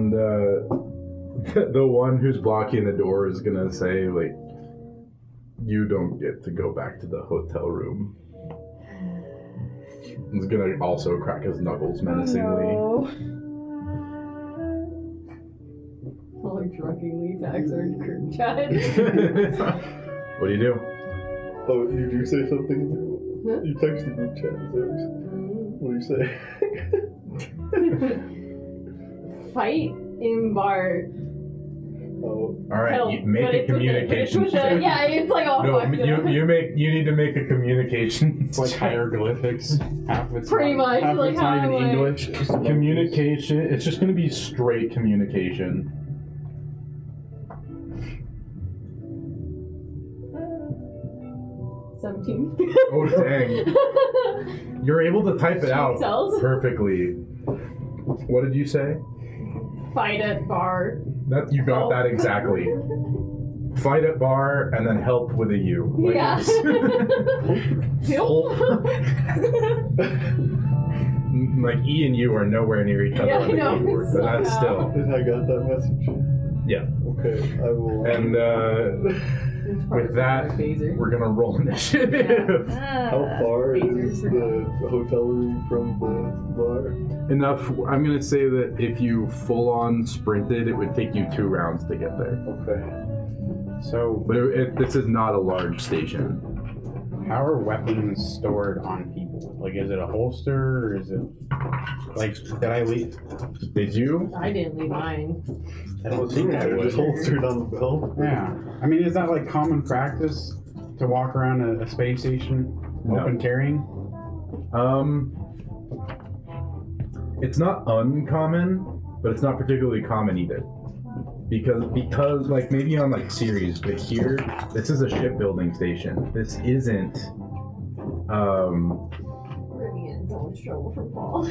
the one who's blocking the door is gonna say, like, you don't get to go back to the hotel room. He's gonna also crack his knuckles menacingly. Oh, no. All our drunkenly tags are in group chat. What do you do? Oh, you do say something? Huh? You text the group chat. What do you say? Fight in bar. Oh, all right. Help. You make a communication. Yeah, it's like all fucked up. You need to make a communication. It's like hieroglyphics. Half it's pretty much. Half like it's not even English. Communication. It's just going to be straight communication. Oh dang! You're able to type it out perfectly. What did you say? Fight at bar. That you got that exactly. Fight at bar and then help with a U. Like yeah. Like E and U are nowhere near each other. Yeah, I know. Word, but that's still. And I got that message. Yeah. Okay. I will. And with that, we're gonna roll initiative. Yeah. How far is the hotel room from the bar? Enough. I'm gonna say that if you full on sprinted, it would take you 2 rounds to get there. Okay. So, but this is not a large station. How are weapons stored on people? Like, is it a holster, or is it like? Did I leave? Did you? I didn't leave mine. I don't think I was holstered on the belt. Yeah. I mean, is that like common practice to walk around a space station open carrying? It's not uncommon, but it's not particularly common either. Because like maybe on like series, but here this is a shipbuilding station. This isn't Rivian, don't show for Paul.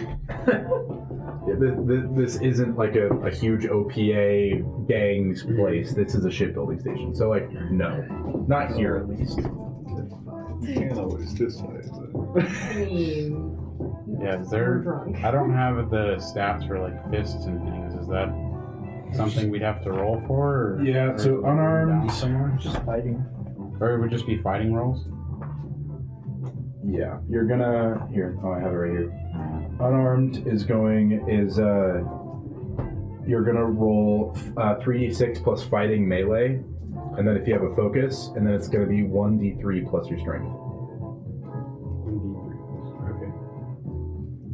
This isn't like a huge OPA gang's place. This is a shipbuilding station. So like no. Not here at least. You know what it's this way, I mean yeah, I don't have the stats for like fists and things. Is that something we'd have to roll for? Or, yeah, or so unarmed, somewhere, just fighting. Or it would just be fighting rolls? Yeah, you're gonna... Here, oh, I have it right here. Unarmed is you're gonna roll 3d6 plus fighting melee, and then if you have a focus, and then it's gonna be 1d3 plus your strength. 1d3, okay.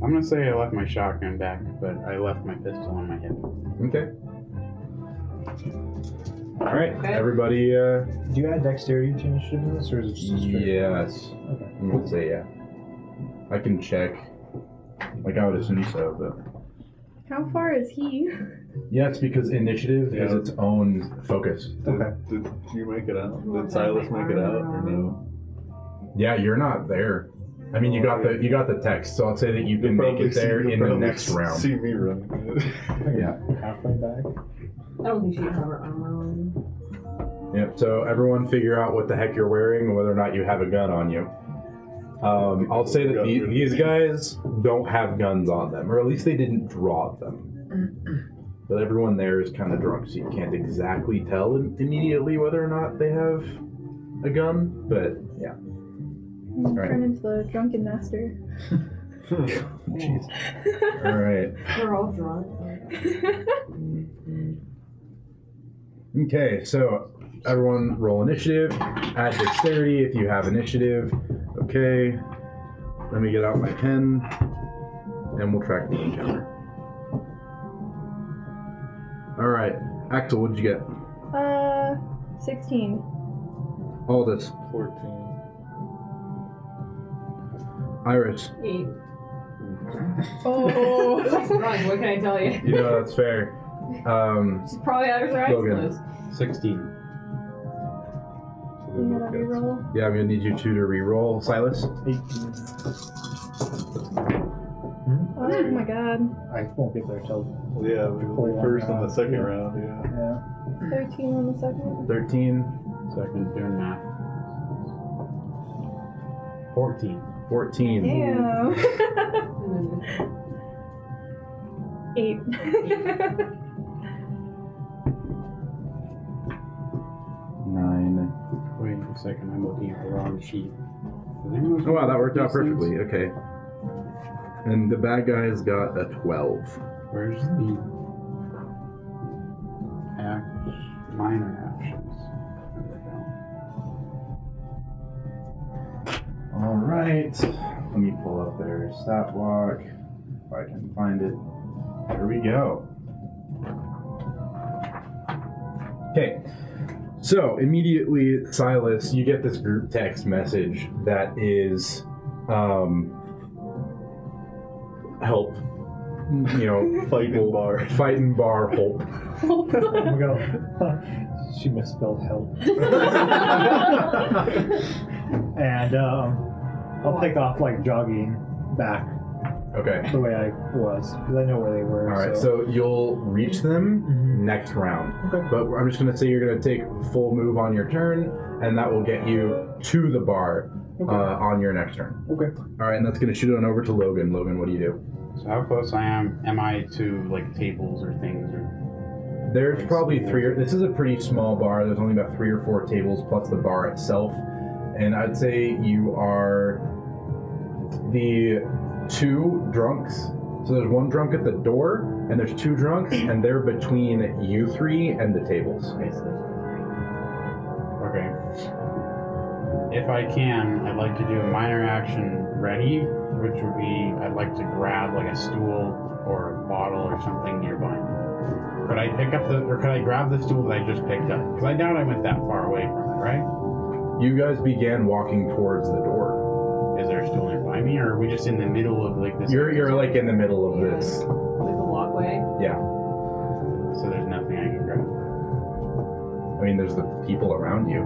I'm gonna say I left my shotgun back, but I left my pistol on my hip. Okay. All right, okay. Everybody. Do you add dexterity to initiative in this, or is it just a straight? Yes. Okay. I'm gonna say yeah. I can check. Like I would assume so, but. How far is he? Yeah, it's because initiative has its own focus. Okay. Did you make it out? Did Silas make it out, or no? Yeah, you're not there. I mean, you got the text, so I'll say that you can make it there in the next round. See me running. Yeah. Halfway back. I don't think she has her armor on. Yep, so everyone figure out what the heck you're wearing and whether or not you have a gun on you. I'll say that these guys don't have guns on them, or at least they didn't draw them. But everyone there is kind of drunk, so you can't exactly tell immediately whether or not they have a gun, but yeah. All right. Turn into the drunken master. Jeez. All right. We're all drunk. Okay, so everyone roll initiative, add dexterity if you have initiative. Okay, let me get out my pen, and we'll track the encounter. Alright, Axel, what'd you get? 16. Aldous. 14. Iris. 8. Oh, she's drunk, what can I tell you? You know, that's fair. She's probably out of her eyes closed. 16. Yeah, I'm gonna need you two to re-roll. Silas? 18. Oh my god. I won't get there till... Yeah, we were first on the second round, yeah. 13 on the second? 13. Second, doing math. 14. 14. Damn. 8. 9. Wait a second, I'm looking at the wrong sheet. Oh wow, that worked out perfectly. Okay. And the bad guy's got a 12. Where's the minor actions? All right. Let me pull up their stat block if I can find it. There we go. Okay. So, immediately, Silas, you get this group text message that is, help, you know, fight and bar, help. Oh my god, she misspelled help. And, I'll pick off, like, jogging back. Okay. The way I was, because I know where they were. Alright, so you'll reach them next round. Okay. But I'm just going to say you're going to take full move on your turn, and that will get you to the bar on your next turn. Okay. Alright, and that's going to shoot on over to Logan. Logan, what do you do? So how close am I to, like, tables or things? Or there's like probably this is a pretty small bar. There's only about 3 or 4 tables plus the bar itself. And I'd say you are the... 2 drunks. So there's one drunk at the door, and there's 2 drunks, and they're between you 3 and the tables. Okay. If I can, I'd like to do a minor action ready, which would be I'd like to grab like a stool or a bottle or something nearby. Could I pick up could I grab the stool that I just picked up? Because I doubt I went that far away from it, right? You guys began walking towards the door. Is there a stool nearby me, or are we just in the middle of like this? You're like in the middle of this. Like the walkway? Yeah. So there's nothing I can grab. I mean, there's the people around you.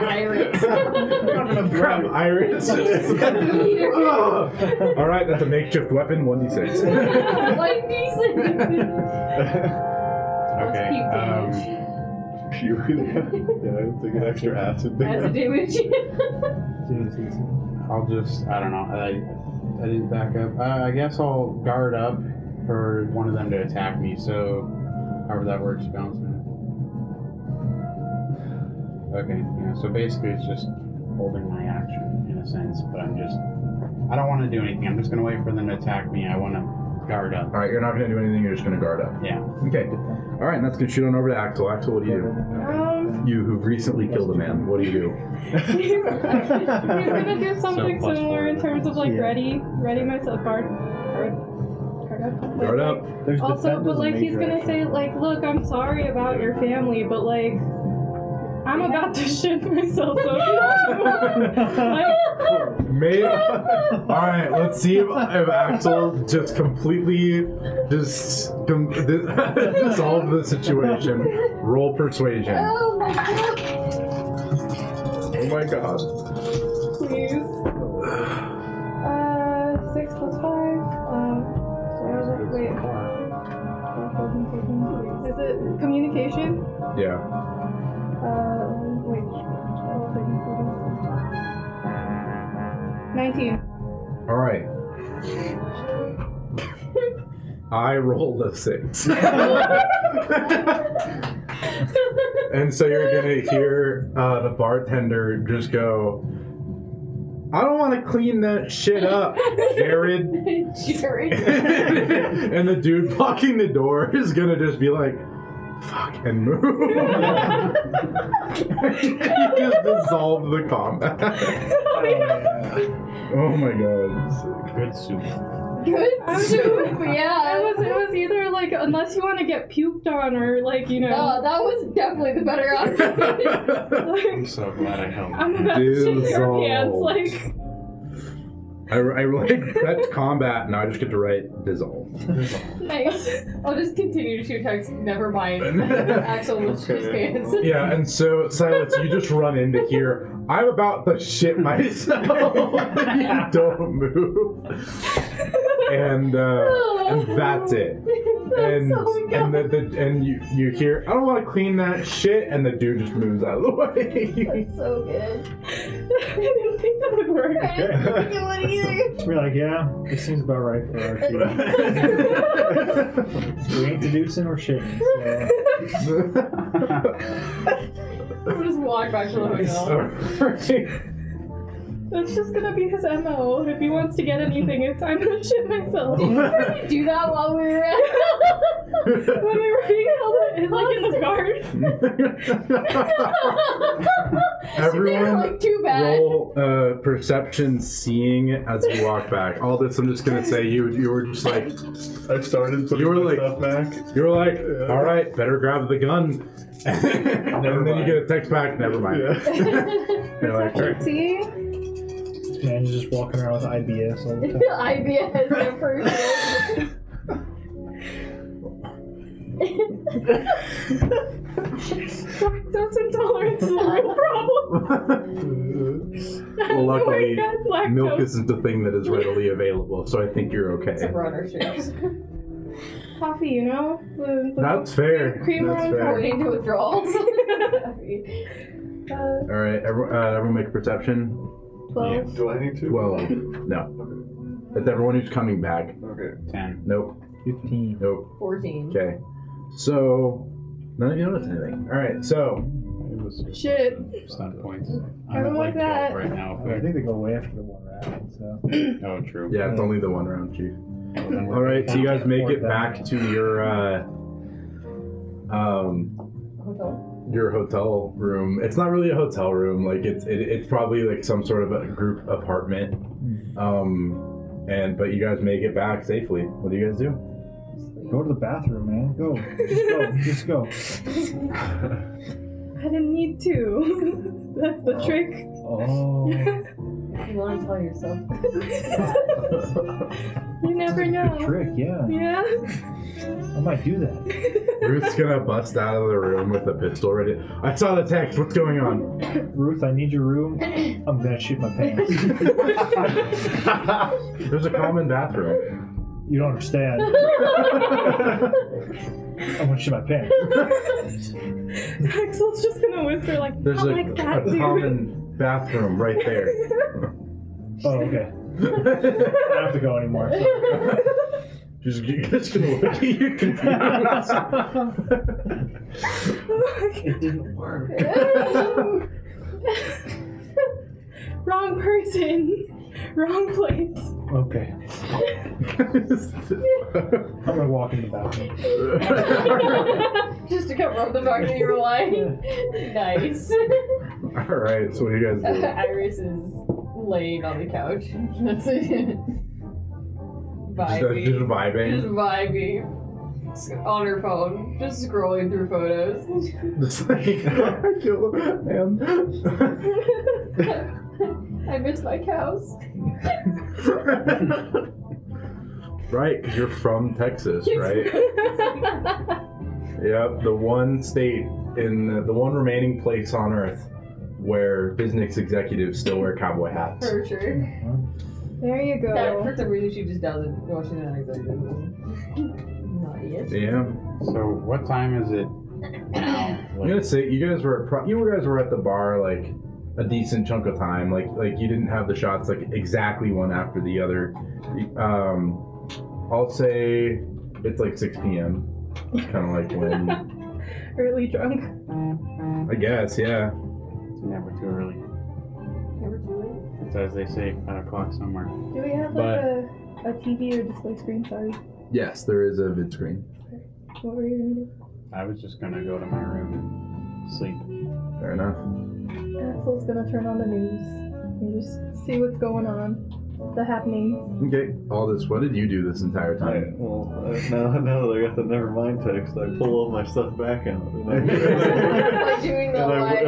Pirates. Grab pirates. All right, that's a makeshift weapon. 1d6. Like decent. Okay. Yeah, I think an extra acid there. Acid damage. I'll just, I don't know, I didn't back up. I guess I'll guard up for one of them to attack me, so however that works, bounce me. Okay, yeah, so basically it's just holding my action in a sense, but I don't want to do anything. I'm just going to wait for them to attack me. I want to guard up. All right, you're not going to do anything. You're just going to guard up. Yeah. Okay. All right, and that's going to shoot on over to Axel. Axel, what do you do? You who've recently killed a man. What do you do? He's going to do something similar in terms of, like, ready myself. Guard up. Also, but, like, he's going to say, like, look, I'm sorry about your family, but, like, I'm about to shit myself. So maybe. All right, let's see if Axel just completely dissolve the situation. Roll persuasion. Oh my god. Oh my god. Please. 6 plus 5. Wait. Is it communication? Yeah. Wait. 19. All right. I rolled a 6. And so you're going to hear the bartender just go, I don't want to clean that shit up, Jared. Jared. And the dude blocking the door is going to just be like, fuck, and move. You just dissolved the combat. Oh, yeah. Oh my god. Good soup. Good soup, yeah. It was either like, unless you want to get puked on or like, you know. Oh, that was definitely the better option. Like, I'm so glad I helped. I'm about to shit your pants. Like. I like that combat, and I just get to write dissolve. Nice. I'll just continue to shoot text. Never mind. Axel will shoot his pants. Yeah, and so Silas, you just run into here. I'm about to shit myself. You don't move. And that's it. And you hear, I don't want to clean that shit, and the dude just moves out of the way. That's so good. I didn't think that would work. I didn't think it would either. We're like, yeah, this seems about right for our team. We ain't deducing or shitting. So. We'll just walk back to the hotel. That's just gonna be his MO. If he wants to get anything, it's I'm gonna shit myself. Did you already do that while we were when we were being held in the guard? Everyone, like, too bad. Roll perception, seeing as we walk back. All this, I'm just gonna say, you were just like, I started putting stuff back. You were like, all right, better grab the gun. And then you get a text back. Never mind. Yeah. Perception. Man, you're just walking around with IBS all the time. IBS, no person. That's intolerance is a real problem. Well, luckily, milk isn't the thing that is readily available, so I think you're okay. Except for on our shoes. Coffee, you know? That's fair. Cream around coffee into withdrawals. Alright, everyone make a perception. 12. Yeah. Do I need to? 12. No. Okay. That's everyone who's coming back. Okay. 10. Nope. 15. Nope. 14. Okay. So, none of you noticed anything. All right. So. Shit. Stun points. I don't like that. Right now. I think they go away after the one round. So. Oh, true. Yeah, it's only the one round, Chief. All right. So you guys make it back to your hotel. Your hotel room. It's not really a hotel room. Like it's probably like some sort of a group apartment. But you guys make it back safely. What do you guys do? Go to the bathroom, man. Go. Just go. Just go. I didn't need to. That's the trick. You want to tell yourself. You never know. Good trick, yeah. Yeah. I might do that. Ruth's gonna bust out of the room with a pistol ready. I saw the text. What's going on? Ruth, I need your room. I'm gonna shoot my pants. There's a common bathroom. You don't understand. I'm gonna shoot my pants. Axel's just gonna whisper like, there's a common bathroom right there. Oh, okay. I don't have to go anymore. So. Just gonna look at you confused. It didn't work. Wrong person. Wrong place. Okay. I'm gonna walk in the bathroom. Just to cover up the fact that you were lying. Nice. Alright, so what do you guys do? Iris is laying on the couch. That's it. Vibing. Just vibing. Just vibing. On her phone, just scrolling through photos. Just like, I kill a man. I miss my cows. Right, because you're from Texas, right? Yep, the one state in the one remaining place on Earth where business executives still wear cowboy hats. For sure. There you go. That, for some reason, she just doesn't. No, she's not executive. Yeah. So what time is it now? Like, I'm gonna say you guys were at the bar like a decent chunk of time. Like you didn't have the shots like exactly one after the other. I'll say it's like 6 p.m. Kind of like when early drunk. I guess, yeah. It's never too early. Never too late. It's as they say, 5 o'clock somewhere. Do we have a TV or display screen? Sorry. Yes, there is a vid screen. What were you going to do? I was just going to go to my room and sleep. Fair enough. Axel's going to turn on the news and just see what's going on, the happenings. Okay, all this. What did you do this entire time? Now that I got the nevermind text, I pull all my stuff back out. And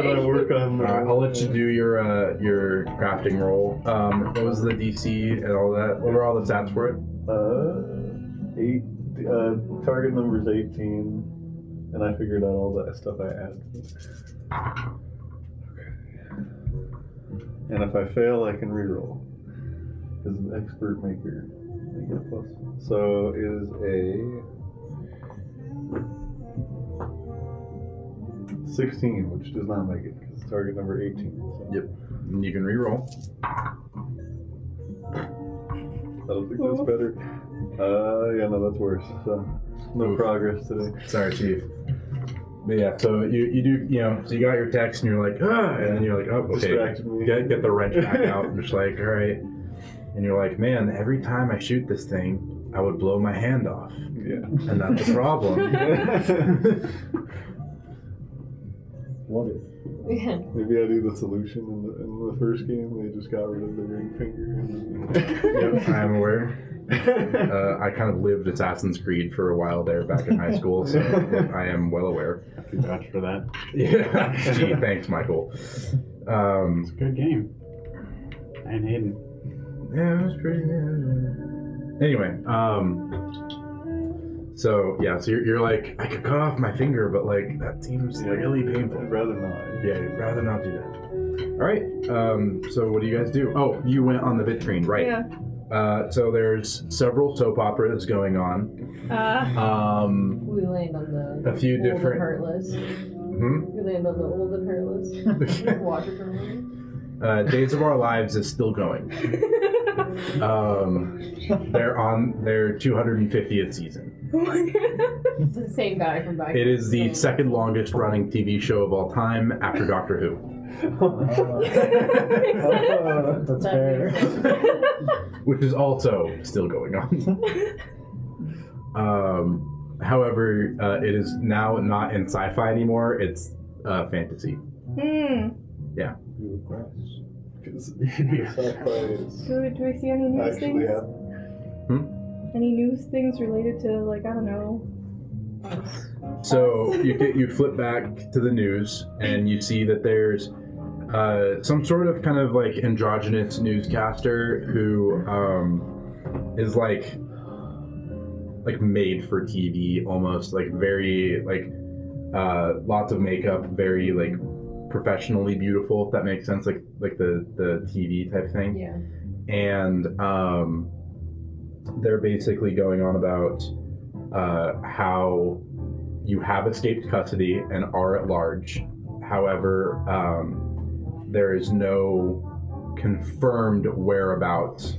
I work on... I'll let you do your crafting roll. What was the DC and all that? What were all the stats for it? Target number's 18, and I figured out all that stuff I asked. Okay. And if I fail, I can reroll. Because an expert maker, I get a plus. So it is a 16, which does not make it because it's target number 18. So. Yep. And you can reroll. I don't think that's better. Yeah, no, that's worse. So, no progress today. Sorry, Chief. But yeah, so you do, you know, so you got your text and you're like, ah, and then you're like, oh, okay, get the wrench back out. And just like, all right. And you're like, man, every time I shoot this thing, I would blow my hand off. Yeah. And that's the problem. Love it. Yeah. Maybe I do the solution in the first game. They just got rid of the ring finger. Yep, I'm aware. I kind of lived Assassin's Creed for a while there back in high school, so I am well aware. Too much for that. Yeah. Gee, thanks, Michael. It's a good game. And Hayden. Yeah, it was pretty good. Anyway, so you're like, I could cut off my finger, but like that seems really painful. I'd rather not. Yeah, I'd rather not do that. All right. So what do you guys do? Oh, you went on the bit train, right? Yeah. So there's several soap operas going on. We land on the Heartless. Mm-hmm. We land on the Old and Heartless. Watch it for a minute. Days of Our Lives is still going. They're on their 250th season. Oh my God. It's the same guy from back. It is the second longest running TV show of all time after Doctor Who. That's fair. Which is also still going on. However, it is now not in sci-fi anymore. It's fantasy. Hmm. Yeah. Do we see any news things? Yeah. Any news things related to, like, I don't know. So you flip back to the news and you see that there's some sort of kind of like androgynous newscaster who is like made for TV almost, like very like lots of makeup, very like professionally beautiful, if that makes sense, like the TV type thing. Yeah. And they're basically going on about how you have escaped custody and are at large. However, there is no confirmed whereabouts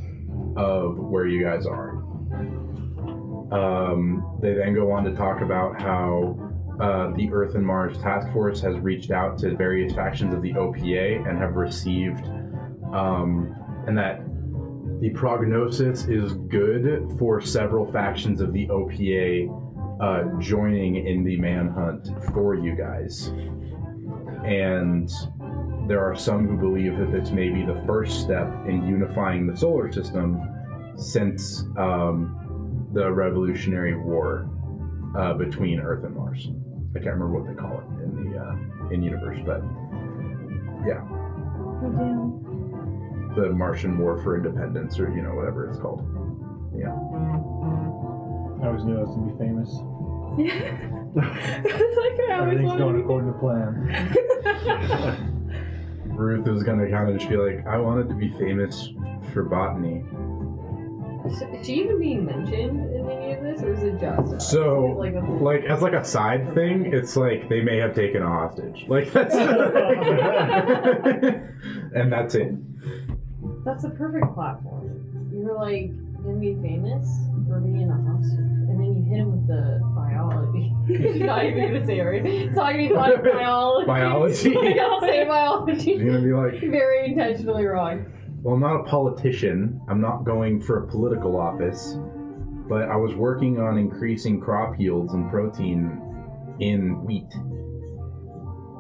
of where you guys are. They then go on to talk about how the Earth and Mars Task Force has reached out to various factions of the OPA and have received and that the prognosis is good for several factions of the OPA joining in the manhunt for you guys. And there are some who believe that this may be the first step in unifying the solar system since the Revolutionary War between Earth and Mars. I can't remember what they call it in the in-universe, but yeah. Mm-hmm. The Martian War for Independence, or, you know, whatever it's called. Yeah. I always knew I was going to be famous. It's like I always everything's going according to plan. Ruth was going to kind of just be like, I wanted to be famous for botany. So, is she even being mentioned in any of this, or is it just? So, like as like a side thing, it's like they may have taken a hostage. Like that's, and that's it. That's a perfect platform. You're like gonna be famous for being a hostage, and then you hit him with the biology. You're not even gonna say it right. It's not gonna be like biology. Biology. Like, I'll say biology. You're gonna be like very intentionally wrong. Well, I'm not a politician. I'm not going for a political office, but I was working on increasing crop yields and protein in wheat.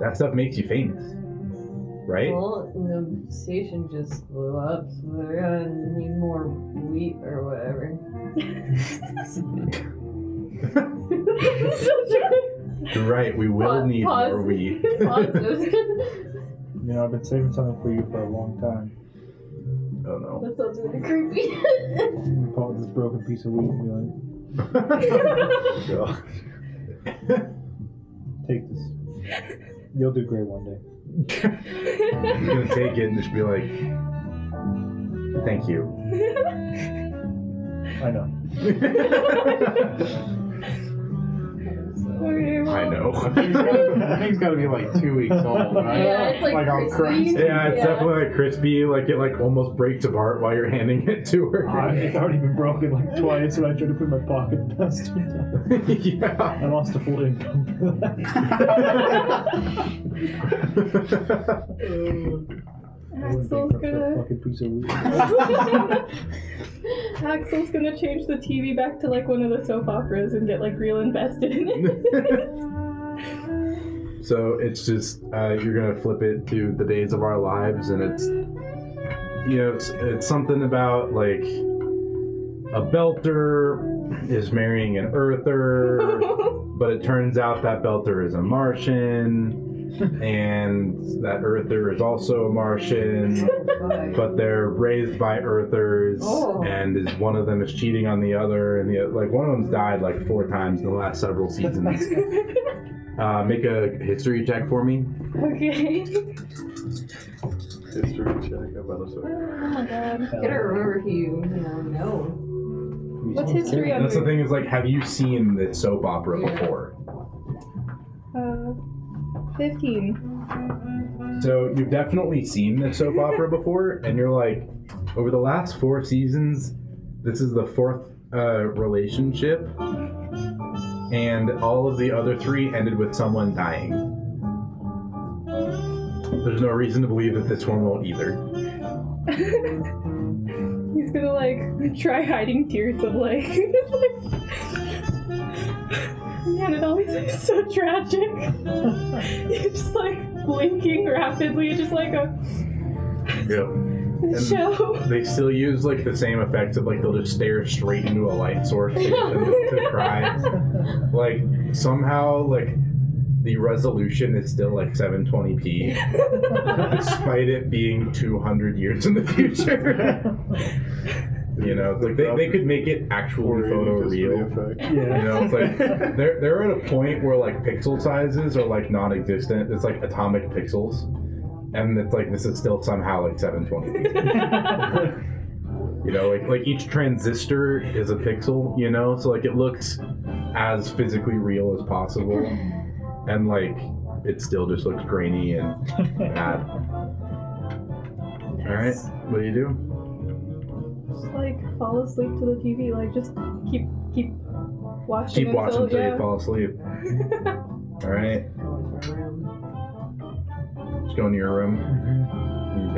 That stuff makes you famous, right? Well, the station just blew up, so they're gonna need more wheat or whatever. You're right, we will need more wheat. You know, I've been saving something for you for a long time. Oh no. That sounds really creepy. We call it this broken piece of wheat and be like, take this. You'll do great one day. You're gonna take it and just be like, thank you. I know. Okay, well, I know. I think it's got to be like 2 weeks old, right? Yeah, it's like all crispy. Yeah, it's definitely like crispy. Like it like almost breaks apart while you're handing it to her. It's already been broken like twice when I tried to put my pocket past it. Yeah. I lost a full income for that. Axel's gonna. Fucking piece of weed. Axel's gonna change the TV back to like one of the soap operas and get like real invested in it. So it's just you're gonna flip it to the Days of Our Lives, and it's, you know, it's something about like a Belter is marrying an Earther, but it turns out that Belter is a Martian. And that Earther is also a Martian, but they're raised by Earthers, and is one of them is cheating on the other, and the like one of them's died like 4 times in the last several seasons. Make a history check for me. Okay. History check. Oh my God! I gotta remember if you know. What's history? That's the thing is like, have you seen the soap opera before? 15. So you've definitely seen the soap opera before, and you're like, over the last 4 seasons, this is the 4th relationship, and all of the other 3 ended with someone dying. There's no reason to believe that this one won't either. He's gonna like try hiding tears of like. Man, it always is so tragic. You're just like blinking rapidly. You're just like a. The show. They still use like the same effects of like they'll just stare straight into a light source to cry. Like somehow like the resolution is still like 720p, despite it being 200 years in the future. You know, it's like they could make it actually photoreal. Yeah. You know, it's like they're at a point where like pixel sizes are like non-existent. It's like atomic pixels, and it's like this is still somehow like 720p. You know, like each transistor is a pixel. You know, so like it looks as physically real as possible, and like it still just looks grainy and bad. Yes. All right, what do you do? Just like fall asleep to the TV, like just keep watching. Keep watching until you fall asleep. All right. Just go into your room.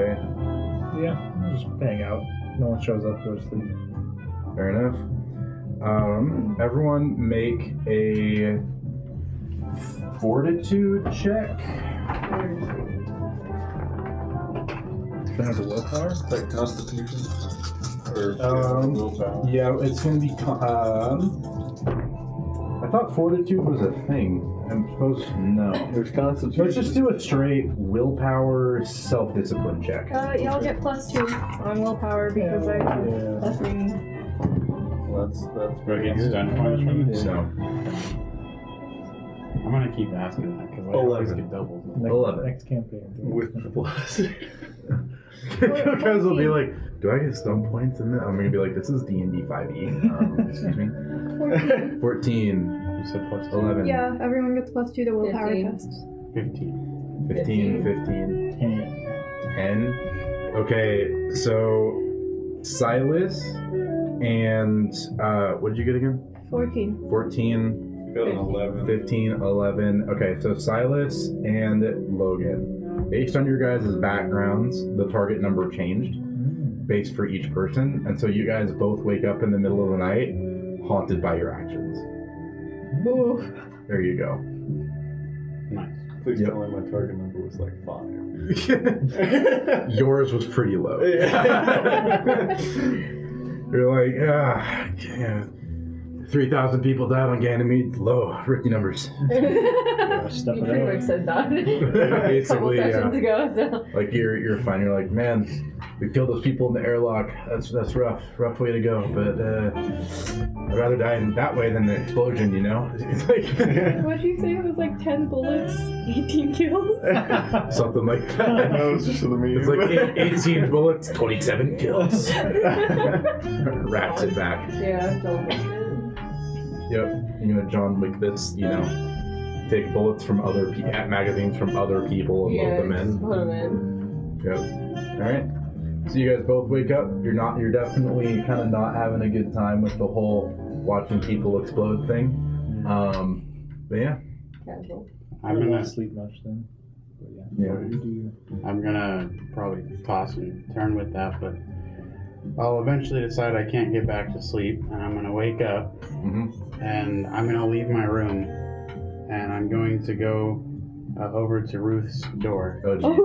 Okay. Yeah, just hang out. No one shows up, go to sleep. Fair enough. Everyone make a fortitude check. That's a willpower? Like constitution? Or willpower? Yeah, it's going to be... I thought fortitude was a thing. I'm supposed to know. There's constitution. Let's just do a straight willpower self-discipline check. Y'all get +2 on willpower because I have nothing... That's very good. Punishment. So I'm gonna keep asking that because I always get doubled. Next campaign. With plus, guys will be like, "Do I get stun points in that?" I'm gonna be like, "This is D&D 5e." Excuse me. 14. 14. You said +2. 11. Yeah, everyone gets +2 to willpower tests. 15. 15. 15. 10. Okay, so Silas. And what did you get again? 14. 14. Got an 11. 15, 11. Okay, so Silas and Logan. Based on your guys' backgrounds, the target number changed based for each person. And so you guys both wake up in the middle of the night haunted by your actions. Ooh. There you go. Nice. Please tell me my target number was like 5. Yours was pretty low. Yeah. You're like, 3,000 people died on Ganymede. Low, rookie numbers. You pretty much said that. Basically, a couple sessions ago, so. Like you're fine. You're like, man, we killed those people in the airlock. That's rough. Rough way to go. But I'd rather die in that way than the explosion. You know? What'd you say? It was like 10 bullets, 18 kills. Something like that. No, it's just the meme. It's like 18 bullets, 27 kills. Rats it back. Yeah. Double. Yep, and you and John like this, you know, take bullets from other magazines from other people and load them in. Just put them in. Yep. All right. So you guys both wake up. You're definitely kind of not having a good time with the whole watching people explode thing. But yeah. Casual. I'm gonna sleep much then. But yeah. I'm gonna probably toss and turn with that, but. I'll eventually decide I can't get back to sleep, and I'm going to wake up, and I'm going to leave my room, and I'm going to go over to Ruth's door. Oh, no.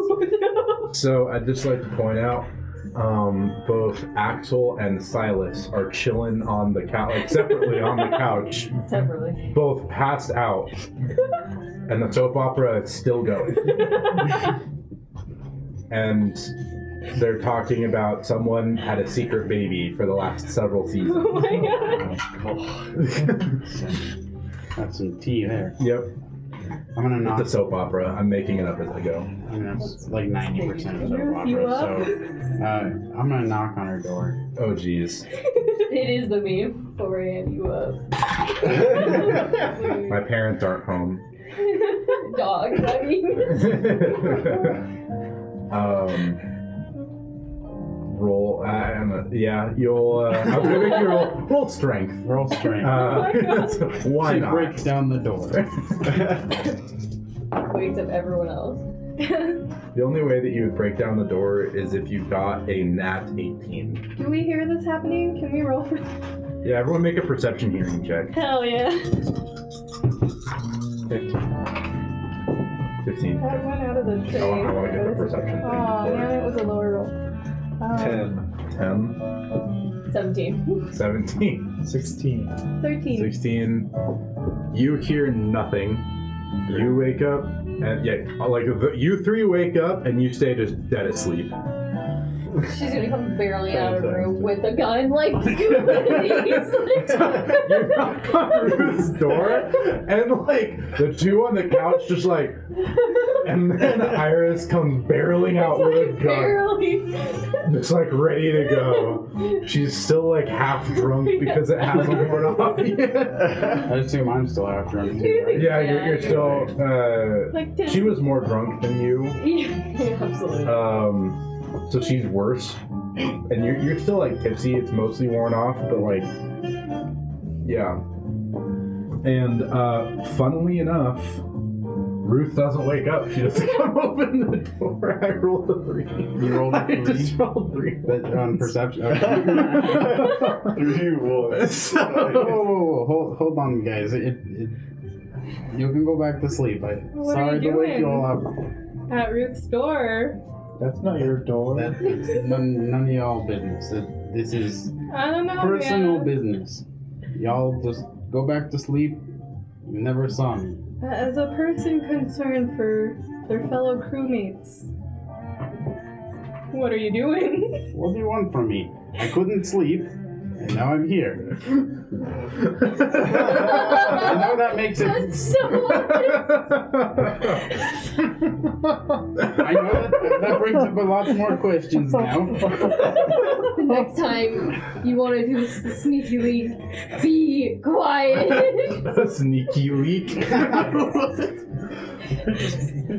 So I'd just like to point out, both Axel and Silas are chilling on the couch, like separately on the couch. Separately. Both passed out, and the soap opera is still going. And... they're talking about someone had a secret baby for the last several seasons. Oh my god. That's some tea there. Yep. I'm gonna knock. It's a soap opera. I'm making it up as I go. I mean, that's like 90% of soap opera, so I'm gonna knock on her door. Oh jeez. It is the meme. Before I hand you up. My parents aren't home. Dogs, I mean. Roll. You'll. I was gonna make you roll strength. Roll strength. So why not? She breaks down the door. Wakes up everyone else. The only way that you would break down the door is if you got a nat 18. Can we hear this happening? Can we roll for that? Yeah, everyone make a perception hearing check. Hell yeah. 15. That went out of the tree. I want to get the perception thing. Oh, man, it was a lower roll. 10. 17. 16. 13. 16. You hear nothing. You wake up, and you three wake up, and you stay just dead asleep. She's gonna come barreling out of her room with a gun, like, you knock on Ruth's door, and, like, the two on the couch just, like, and then Iris comes barreling out with a gun. It's, like, ready to go. She's still, like, half drunk because it hasn't worn off yet. I assume I'm still half drunk, too, right? Yeah, you're still, she was more drunk than you. Yeah, absolutely. So she's worse, and you're still like tipsy. It's mostly worn off, but like, yeah. And funnily enough, Ruth doesn't wake up. She doesn't come open the door. I rolled a 3. You rolled a 3? I just rolled 3. But on perception. Okay. 3 was. So... Whoa. Hold on, guys. You can go back to sleep. Sorry to wake you all up. At Ruth's door. That's not your door. That's none of y'all business. This is personal business. Y'all just go back to sleep. You never saw me. As a person concerned for their fellow crewmates, what are you doing? What do you want from me? I couldn't sleep, and now I'm here. I know that makes it... That's so I know that brings up a lot more questions now. The next time you want to do a sneaky leak, be quiet. A sneaky leak? You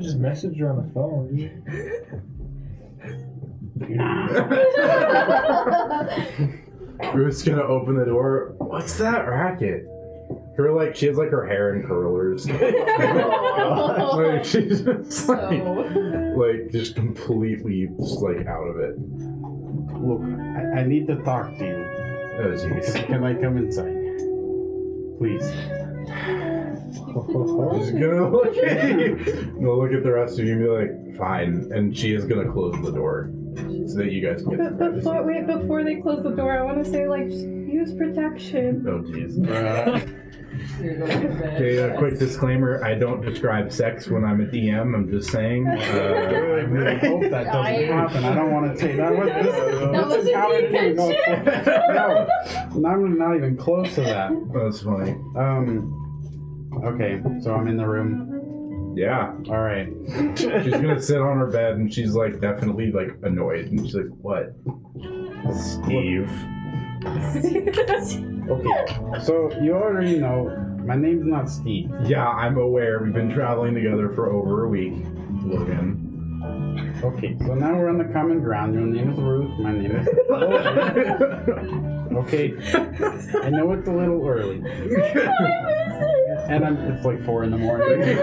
just message her on the phone, dude. Ruth's gonna open the door. What's that racket? She has her hair in curlers. She's just just completely out of it. Look, I need to talk to you. Oh jeez. Can I come inside? Please. She's gonna look at you. Gonna look at the rest of you and be like, fine. And she is gonna close the door. So that you guys can. But wait, before they close the door, I want to say, use protection. Oh, jeez. Okay, quick disclaimer, I don't describe sex when I'm a DM, I'm just saying. I really hope that doesn't happen. I don't want to say that. This is how it is. No, I'm not even close to that. That's funny. Okay, so I'm in the room. Yeah. All right. She's gonna sit on her bed and she's definitely annoyed and she's like, what? Steve. Okay. So you already know my name's not Steve. Yeah, I'm aware. We've been traveling together for over a week, Logan. Okay. So now we're on the common ground. Your name is Ruth. My name is Logan. Okay. I know it's a little early. And it's 4 in the morning. It's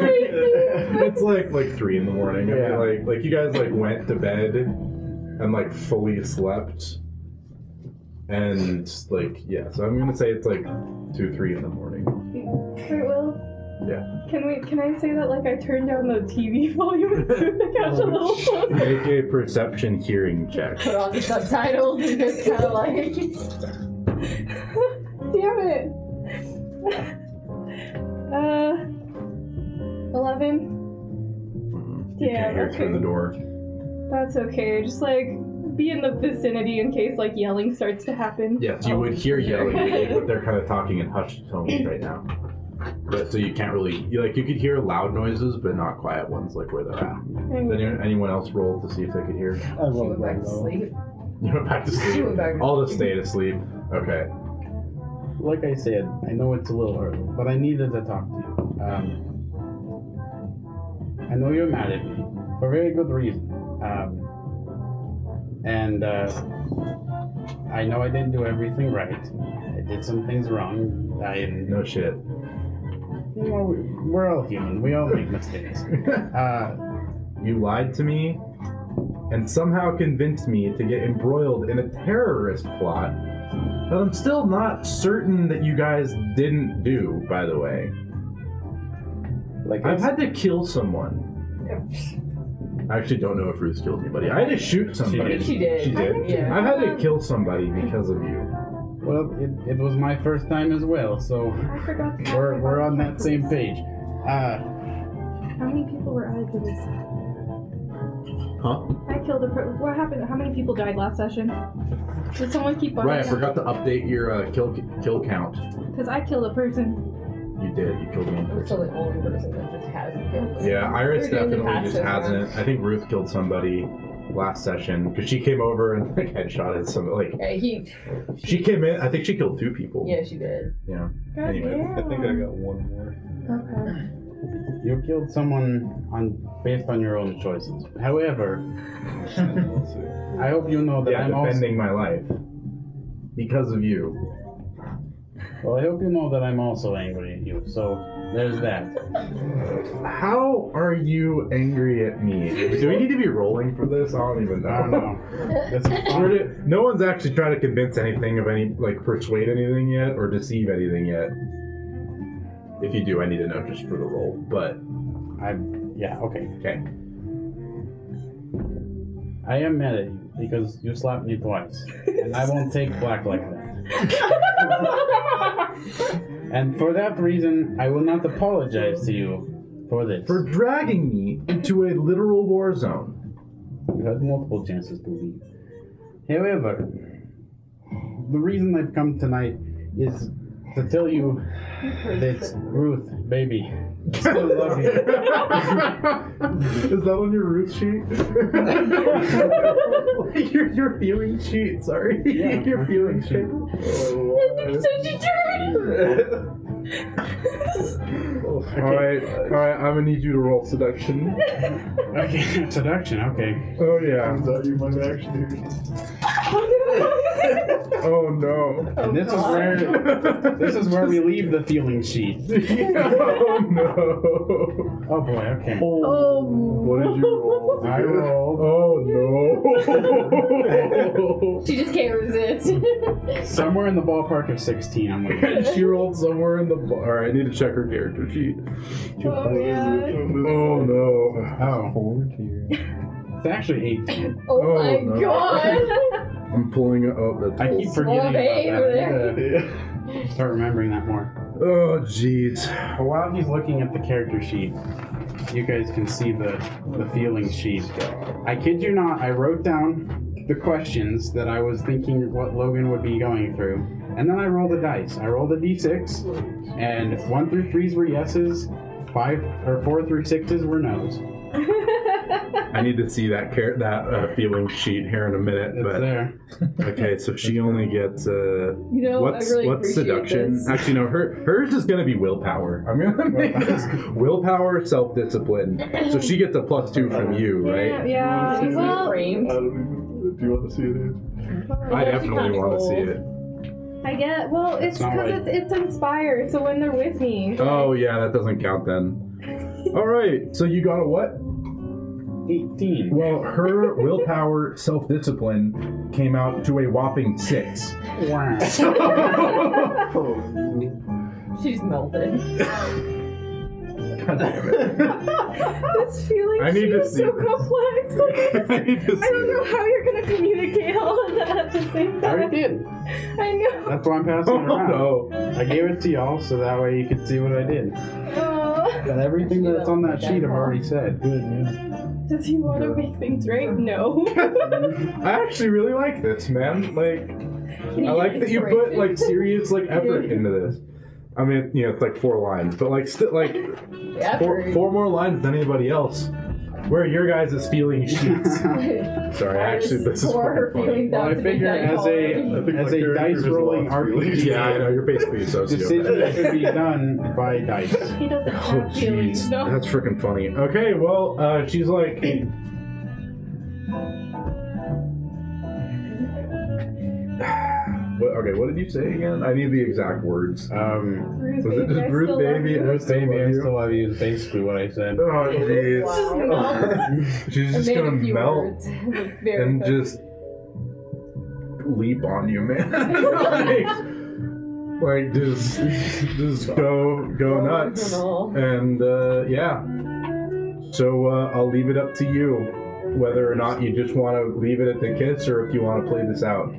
3 in the morning. Yeah. I mean, you guys went to bed and fully slept. And yeah, so I'm gonna say it's 2-3 in the morning. Wait, Will? Yeah. Can I say that I turned down the TV volume and turned the couch a little closer? Make a perception hearing check. Put on the subtitles and just kinda damn it. 11. Mm-hmm. Yeah, you can't hear through the door. That's okay. Just be in the vicinity in case yelling starts to happen. Yes, you would hear yelling, but they're kind of talking in hushed tones right now. But so you can't really you could hear loud noises, but not quiet ones where they're at. Mm-hmm. Did anyone else roll to see if they could hear? I rolled back to sleep. You went back to sleep. All to stay asleep. Okay. Like I said, I know it's a little early, but I needed to talk to you. I know you're mad at me, for very good reason. I know I didn't do everything right. I did some things wrong. No shit. You know, we're all human. We all make mistakes. You lied to me and somehow convinced me to get embroiled in a terrorist plot. But I'm still not certain that you guys didn't do, by the way. I've had to kill someone. Yep. I actually don't know if Ruth killed anybody. I had to shoot somebody. She did. Yeah. I've had to kill somebody because of you. Well, it was my first time as well, so we're on that same page. How many people were added to this? Huh? I killed what happened? How many people died last session? Did someone keep on? Right, I forgot to update your kill count. Because I killed a person. You did. You killed one person. I'm still the only person that just hasn't killed. Yeah, Iris definitely just hasn't. I think Ruth killed somebody last session because she came over and headshotted somebody. She came in. I think she killed 2 people. Yeah, she did. Yeah. God anyway, damn. I think I got one more. Okay. You killed someone based on your own choices. However, I hope you know that I'm defending my life because of you. Well, I hope you know that I'm also angry at you. So There's that. How are you angry at me? Do we need to be rolling for this? I don't even know. I don't know. No one's actually trying to convince anything of any, like, persuade anything yet or deceive anything yet. If you do, I need to know just for the roll, but... Okay. I am mad at you because you slapped me twice, and I won't take black like that. And for that reason, I will not apologize to you for this. For dragging me into a literal war zone. You had multiple chances to leave. However, the reason I've come tonight is to tell you that Ruth, baby, I still love you. Is that on your Ruth sheet? your feeling sheet, sorry. Yeah, your feeling sheet. That's such a journey! Alright, I'm gonna need you to roll seduction. Okay, seduction, okay. Oh yeah. I thought you might actually. Oh no. And this is where we leave the feeling sheet. Yeah. Oh no. Oh boy, okay. Oh. What did you roll? I rolled. Oh no. She just can't resist. Somewhere in the ballpark of 16, I'm looking at. She rolled somewhere in the ballpark. Alright, I need to check her character sheet. Oh no. How? It's actually 18. Oh my god. I'm pulling it up. That's I keep forgetting about that. Yeah. Start remembering that more. Oh, jeez. While he's looking at the character sheet, you guys can see the feeling sheet. I kid you not, I wrote down the questions that I was thinking what Logan would be going through, and then I rolled the dice. I rolled a d6, and 1 through 3s were yeses, 4 through 6s were nos. I need to see that feeling sheet here in a minute. It's but there. Okay, so she only gets what's seduction? This. Actually, no, hers is gonna be willpower. I'm gonna make this willpower, self-discipline. So she gets a +2 from you, right? Yeah. Well, do you want to see it? I definitely want to see it. I get it's because it's inspired. So when they're with me. Oh yeah, that doesn't count then. All right, so you got a what? 18. Well, her willpower, self-discipline came out to a whopping 6. Wow. She's melted. God damn it. This feeling sheet is so complex. Like, I don't know how you're going to communicate all of that at the same time. I already did. I know. That's why I'm passing it around. No. I gave it to y'all so that way you could see what I did. But everything that's on that sheet I've already said. Good news. Does he want to make things right? No. I actually really like this, man. I like that you put serious effort into this. I mean, it's 4 lines, but still four more lines than anybody else. Where are your guys' feeling sheets? Sorry, actually, this is funny. Well, I figure as a dice rolling RPG, yeah, I know you're basically a sociopath. Decisions should be done by dice. He doesn't have feelings. No. That's freaking funny. Okay, well, she's like, okay, what did you say again? I need the exact words. Was it just Ruth Baby? Ruth Baby, I still love you is basically what I said. Oh, jeez. Wow. She's just going to melt and just leap on you, man. just go nuts. And, yeah. So, I'll leave it up to you whether or not you just want to leave it at the kiss or if you want to play this out.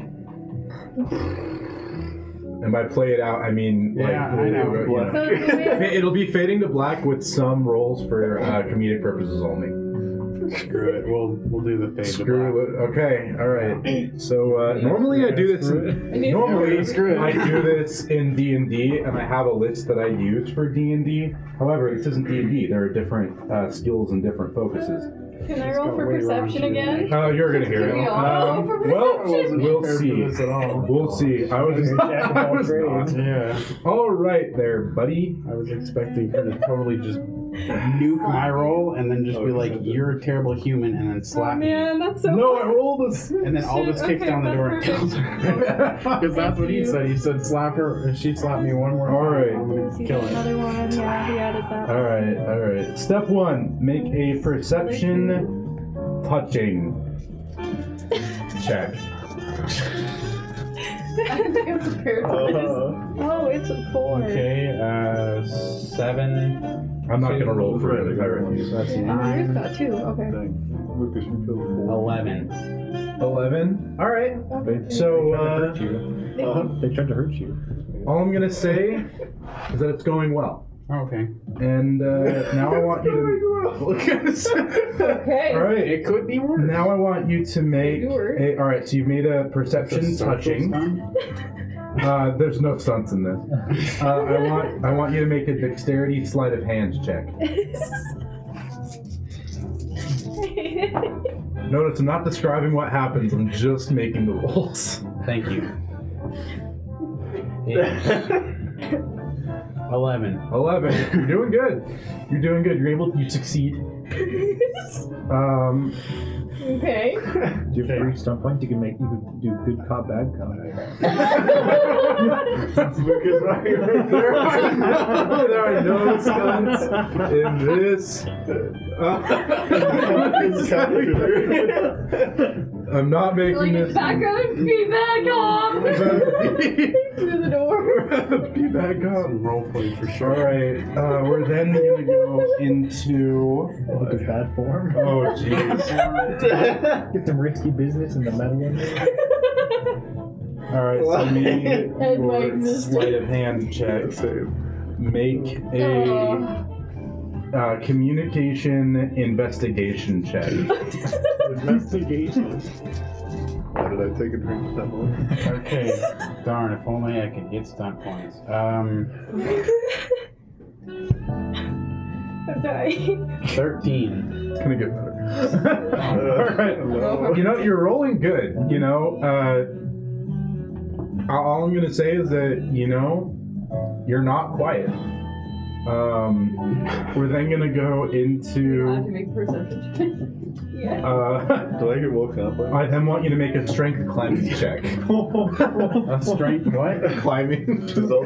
And by play it out, I mean it'll be fading to black with some rolls for comedic purposes only. Screw it. We'll do the fade to black. Okay. All right. So normally I do this. I do this in D&D, and I have a list that I use for D&D. However, this isn't D&D. There are different skills and different focuses. Can I roll for perception again? Oh, you're going to hear it. We'll see. We'll see. I was not. Yeah. All right there, buddy. I was expecting her to totally just nuke my roll and then just be like, you're a terrible human, and then slap me. Oh man, that's so No, I rolled this. And then I'll just kick down the door and kill her. Because that's what he said. He said, slap her. If she slapped me one more time, I'm going to kill her. Another one. Alright, alright. Step one, make a perception touching check. I think I'm prepared for this. Oh, it's a 4. Okay, 7. I'm not gonna roll for it. I refuse. That's 9. You've got 2. Okay. Lucas, you killed 4. 11. All right. Okay. So they tried to hurt you. All I'm gonna say is that it's going well. Oh, okay. And now I want you to look at this. Okay. All right. It could be worse. Now I want you to make a. All right. So you've made a perception touching. There's no stunts in this. I want you to make a dexterity sleight of hand check. Notice I'm not describing what happens. I'm just making the rolls. Thank you. 11. You're doing good. You succeed. Okay. Do you have three stunt points? You can make. You could do good cop, bad cop. That's Lucas right here. There are no stunts in this. I'm not making this. Back up, be back up. Through the door. Be back up. Role play for sure. All right. We're then gonna go into the bad form. Oh jeez. Get some risky business in the middle. All right. So me sleight of hand check. Make a. Communication investigation check. Investigation? Why did I take a drink of that one? Okay, darn, if only I could get stunt points. I'm dying. 13. It's gonna get better. Alright. Well, you know, you're rolling good, you know. All I'm gonna say is that, you know, you're not quiet. We're then gonna go into. I have to make perception. Yeah. Do I get woken up? I then want you to make a strength climbing check. A strength what? Climbing. Does all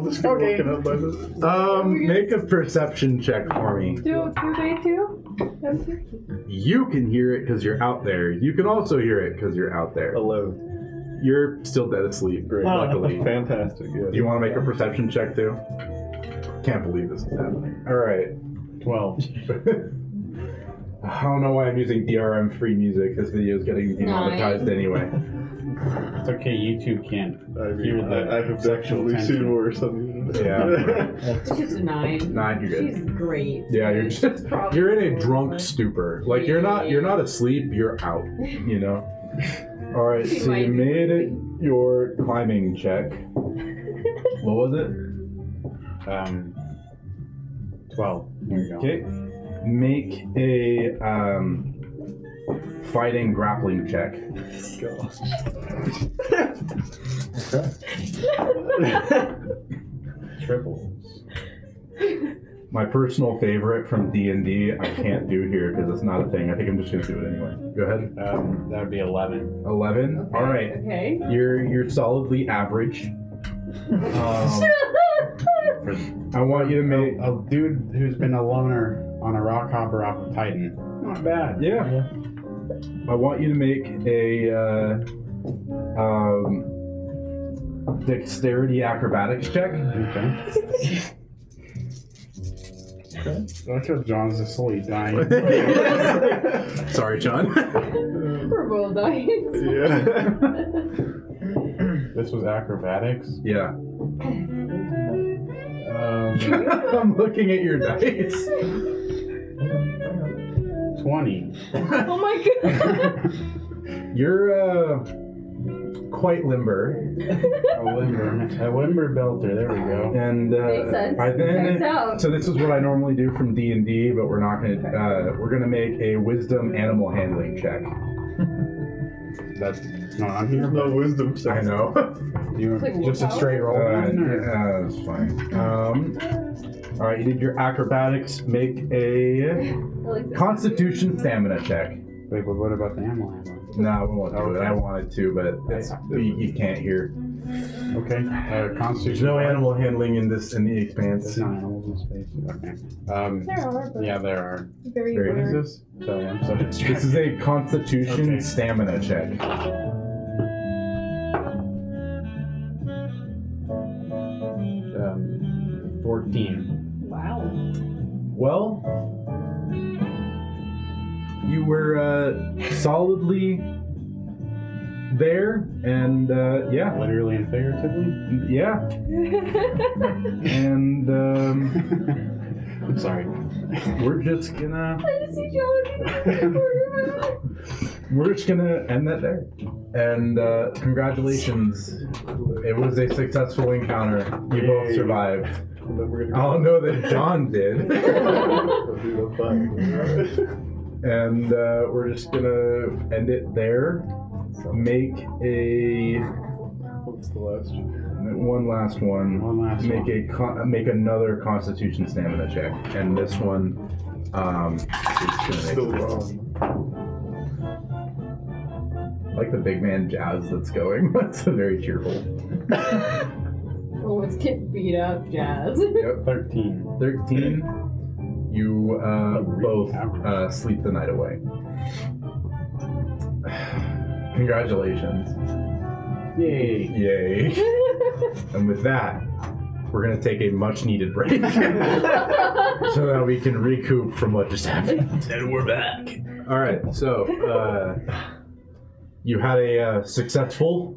this get woken up by this? Make a perception check for me. Do they do? You can hear it because you're out there. You can also hear it because you're out there. Hello. You're still dead asleep, great, luckily. Fantastic, yeah. Do you want to make a perception check, too? Can't believe this is happening. All right. 12. I don't know why I'm using DRM-free music. This video is getting demonetized anyway. It's okay, YouTube can't. I've actually seen worse on the internet. Yeah. It's just a 9. 9, you're good. She's great. Yeah, you're just, you're in a drunk stupor. Like, you're not asleep, you're out, you know? All right, so you made it your climbing check. What was it? 12. There you go. Okay. Make a fighting grappling check. Gosh. Okay. Triples. My personal favorite from D&D, I can't do here because it's not a thing. I think I'm just going to do it anyway. Go ahead. That would be 11. 11? Okay. All right. Okay. You're solidly average. I want you to make... A dude who's been a loner on a rock hopper off of Titan. Not bad. Yeah. I want you to make a dexterity acrobatics check. Okay. Okay. That's how John's slowly dying. Sorry, John. We're both dying. Yeah. This was acrobatics? Yeah. I'm looking at your dice. 20. Oh my god. You're quite limber. A limber belter, there we go. And makes sense. So this is what I normally do from D&D, but we're not going to, we're going to make a wisdom animal handling check. That's not on here. No wisdom check. I know. Just a straight roll. It's fine. All right, you need your acrobatics. Make a Constitution stamina check. Wait, but what about the ammo? No, we won't do it. I wanted to, but it's, you can't here. Okay. Constitution. There's no animal handling in this in the Expanse. There's no animals in space. Okay. There are. But yeah, there are. Very weird. Is this? Sorry, I'm so distracted. This is a Constitution stamina check. Wow. Well, you were solidly there, and yeah. Literally and figuratively? Yeah. And I'm sorry. We're just gonna. I just see John. We're just gonna end that there. And congratulations. It was a successful encounter. You both survived. I don't know that John did. And we're just gonna end it there. Make a Make another Constitution stamina check, and this one is gonna make like the big man jazz that's going. That's very cheerful. Let's get beat up, Jazz. Yep. 13. 13. You both sleep the night away. Congratulations. Yay. Yay. And with that, we're going to take a much-needed break so that we can recoup from what just happened. And we're back. All right. So you had a successful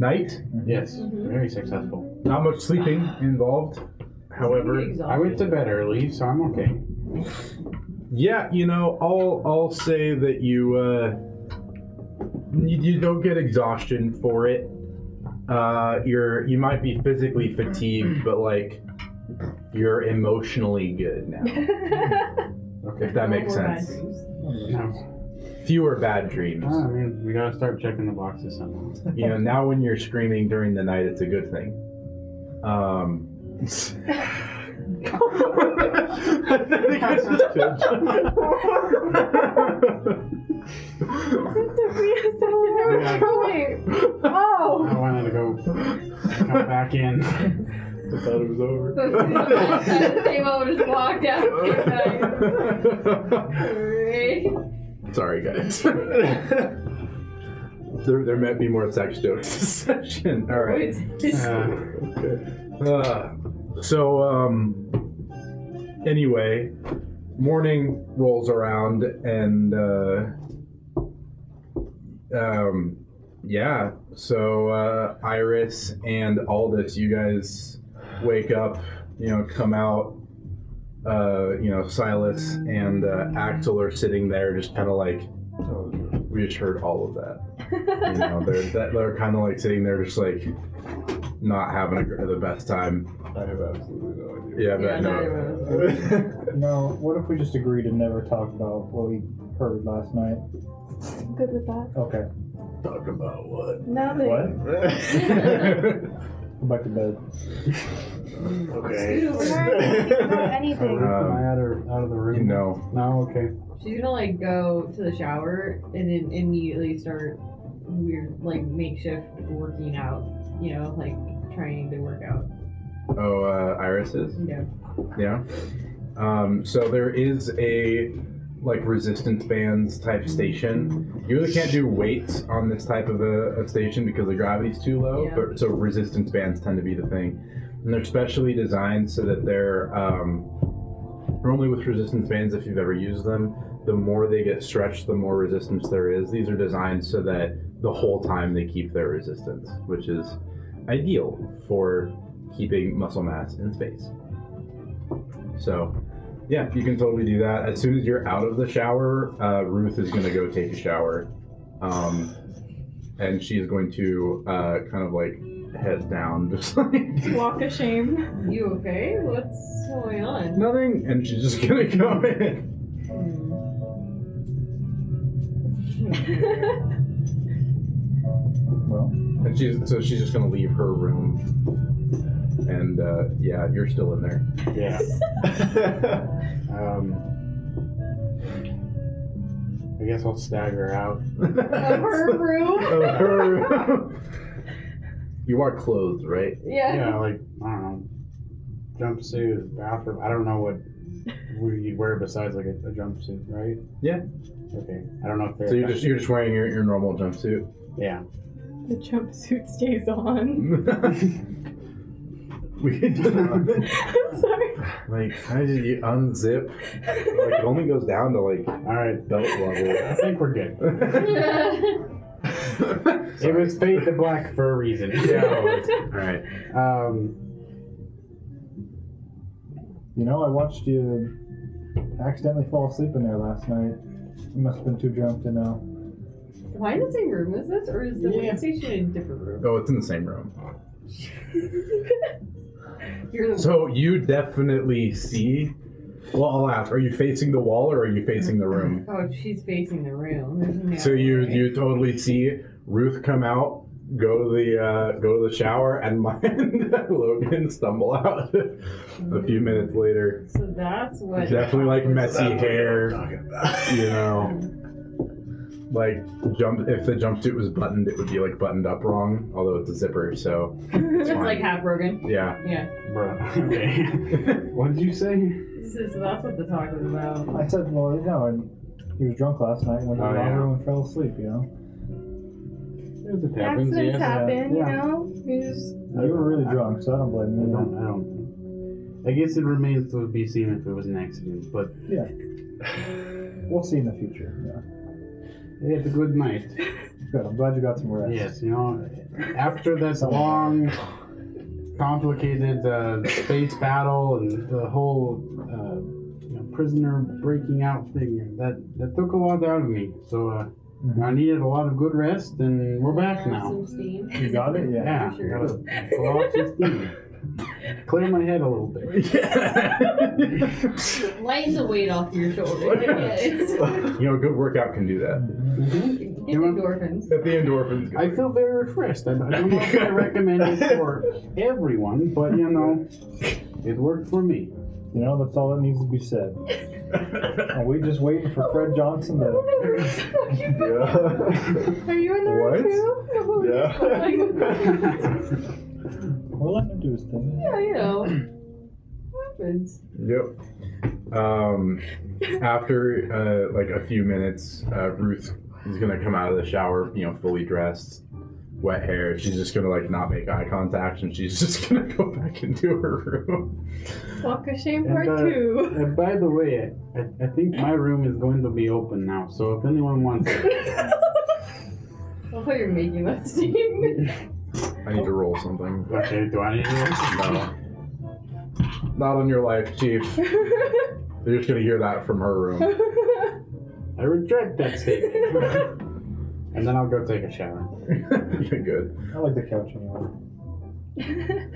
night? Yes. Mm-hmm. Very successful. Not much sleeping involved, however. I went to bed early, so I'm okay. Yeah, you know, I'll say that you don't get exhaustion for it. You might be physically fatigued, but like you're emotionally good now. Okay, if that makes sense. Fewer bad dreams. I mean, we gotta start checking the boxes somehow. You know, now when you're screaming during the night, it's a good thing. I wanted to come back in. I thought it was over. Came over, just walked out. Sorry, guys. There might be more sex jokes this session. All right. Okay. Anyway, morning rolls around, and Iris and Aldous, you guys wake up. You know, come out. Silas and Axel are sitting there, just kind of like. We just heard all of that. You know, they're kind of like sitting there, just like not having the best time. I have absolutely no idea. Yeah, but no. No. What if we just agree to never talk about what we heard last night? I'm good with that. Okay. Talk about what? Nothing. What? Go back to bed. Okay. Dude, we're not talking about anything. Am I out of the room? No. No, okay. She's gonna like go to the shower and then immediately start weird like makeshift working out. You know, like trying to work out. Oh, Iris's? Yeah. Yeah. So there is a like resistance bands type station. You really can't do weights on this type of a station because the gravity's too low, but so resistance bands tend to be the thing. And they're specially designed so that they're normally with resistance bands, if you've ever used them, the more they get stretched, the more resistance there is. These are designed so that the whole time they keep their resistance, which is ideal for keeping muscle mass in space. So yeah, you can totally do that. As soon as you're out of the shower, Ruth is going to go take a shower. And she's going to kind of like head down, just like. Walk of shame. You okay? What's going on? Nothing. And she's just going to go in. Well. And she's just going to leave her room. And yeah, you're still in there. Yeah. I guess I'll stagger out. Of her room? Of her room. You are clothed, right? Yeah. Yeah, like, I don't know, jumpsuit, bathroom. I don't know what you'd wear besides like a jumpsuit, right? Yeah. Okay. I don't know if they're... So you're just wearing your normal jumpsuit? Yeah. The jumpsuit stays on. We can do that. I'm sorry. Like, how did you unzip? Like, it only goes down to like, all right, belt level. I think we're good. It was fade to black for a reason. Yeah. All right. You know, I watched you accidentally fall asleep in there last night. You must have been too drunk to know. Why in the same room as this, or is the land station in a different room? Oh, it's in the same room. So you definitely see. Well, I'll ask. Are you facing the wall, or are you facing the room? Oh, she's facing the room. Yeah, so you totally see Ruth come out. Go to the shower, and Logan stumble out a few minutes later. So that's what definitely like messy hair, you know, like jump. If the jumpsuit was buttoned, it would be like buttoned up wrong. Although it's a zipper, so it's like half broken. Yeah. Yeah. Bro. Okay. What did you say? So that's what the talk was about. I said, well, you know, he was drunk last night when everyone fell asleep. You know. Accidents happen, you know? You were really drunk, so I don't blame you. I guess it remains to be seen if it was an accident, but... Yeah. We'll see in the future, yeah. You had a good night. Good, I'm glad you got some rest. Yes, you know, after this long, complicated space battle and the whole prisoner breaking out thing, that took a lot out of me, so... I needed a lot of good rest, and we're back now. Some steam. You got it? Yeah. I gotta blow off some steam. Clear my head a little bit. Yeah. Lighten the weight off your shoulder. You know, a good workout can do that. Mm-hmm. You know, endorphins. Get the endorphins going. I feel very refreshed. I don't know if I recommend it for everyone, but, you know, it worked for me. You know, that's all that needs to be said. Are we just waiting for Fred Johnson to... Yeah. Are you in the room too? No, yeah. We're letting him do his thing. Yeah, you know. What happens? Yep. After like a few minutes, Ruth is going to come out of the shower, you know, fully dressed, wet hair. She's just gonna like not make eye contact, and she's just gonna go back into her room. Walk of shame part two. And by the way, I think my room is going to be open now, so if anyone wants it. I hope you're making that scene. I need to roll something. Okay, do I need to roll something? No. Not on your life, Chief. They're just gonna hear that from her room. I retract that statement. And then I'll go take a shower. You're good. I like the couch anyway.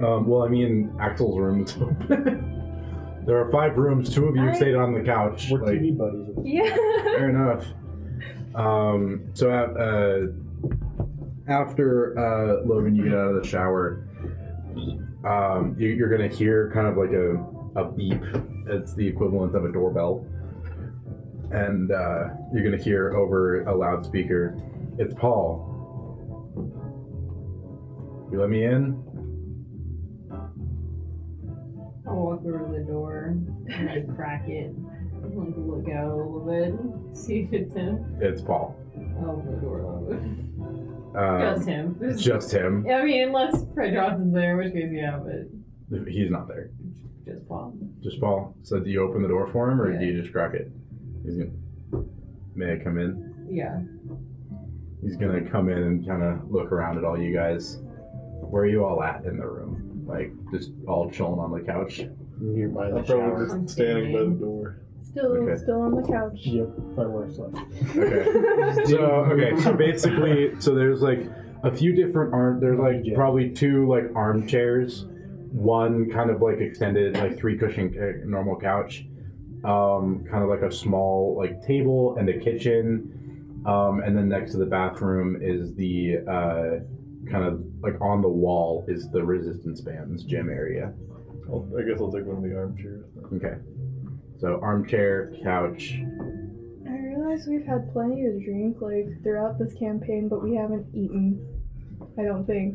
Well, I mean, Axel's room is open. There are 5 rooms. 2 of you stayed on the couch. We're like, TV buddies. Yeah. Fair enough. So after Logan, you get out of the shower, you're going to hear kind of like a beep. It's the equivalent of a doorbell. And you're going to hear over a loudspeaker, it's Paul. You let me in? I'll walk over the door and I crack it and like look out a little bit, see if it's him. It's Paul. Oh, the door open. Just him. Just him. I mean, unless Fred Johnson's there, which case yeah, but... He's not there. Just Paul. Just Paul. So do you open the door for him or do you just crack it? He's gonna, may I come in? Yeah. He's gonna come in and kind of look around at all you guys. Where are you all at in the room? Like, just all chilling on the couch? Nearby the shower. Probably just standing by the door. Still on the couch. Yep, by worse luck. Okay. So basically, there's like a few different there's like probably 2 like armchairs. One kind of like extended, like 3 cushion normal couch. Kind of like a small like table and a kitchen, and then next to the bathroom is the kind of like on the wall is the resistance band's gym area. I guess I'll take one of the armchairs. Okay. So armchair, couch. I realize we've had plenty to drink like throughout this campaign, but we haven't eaten. I don't think.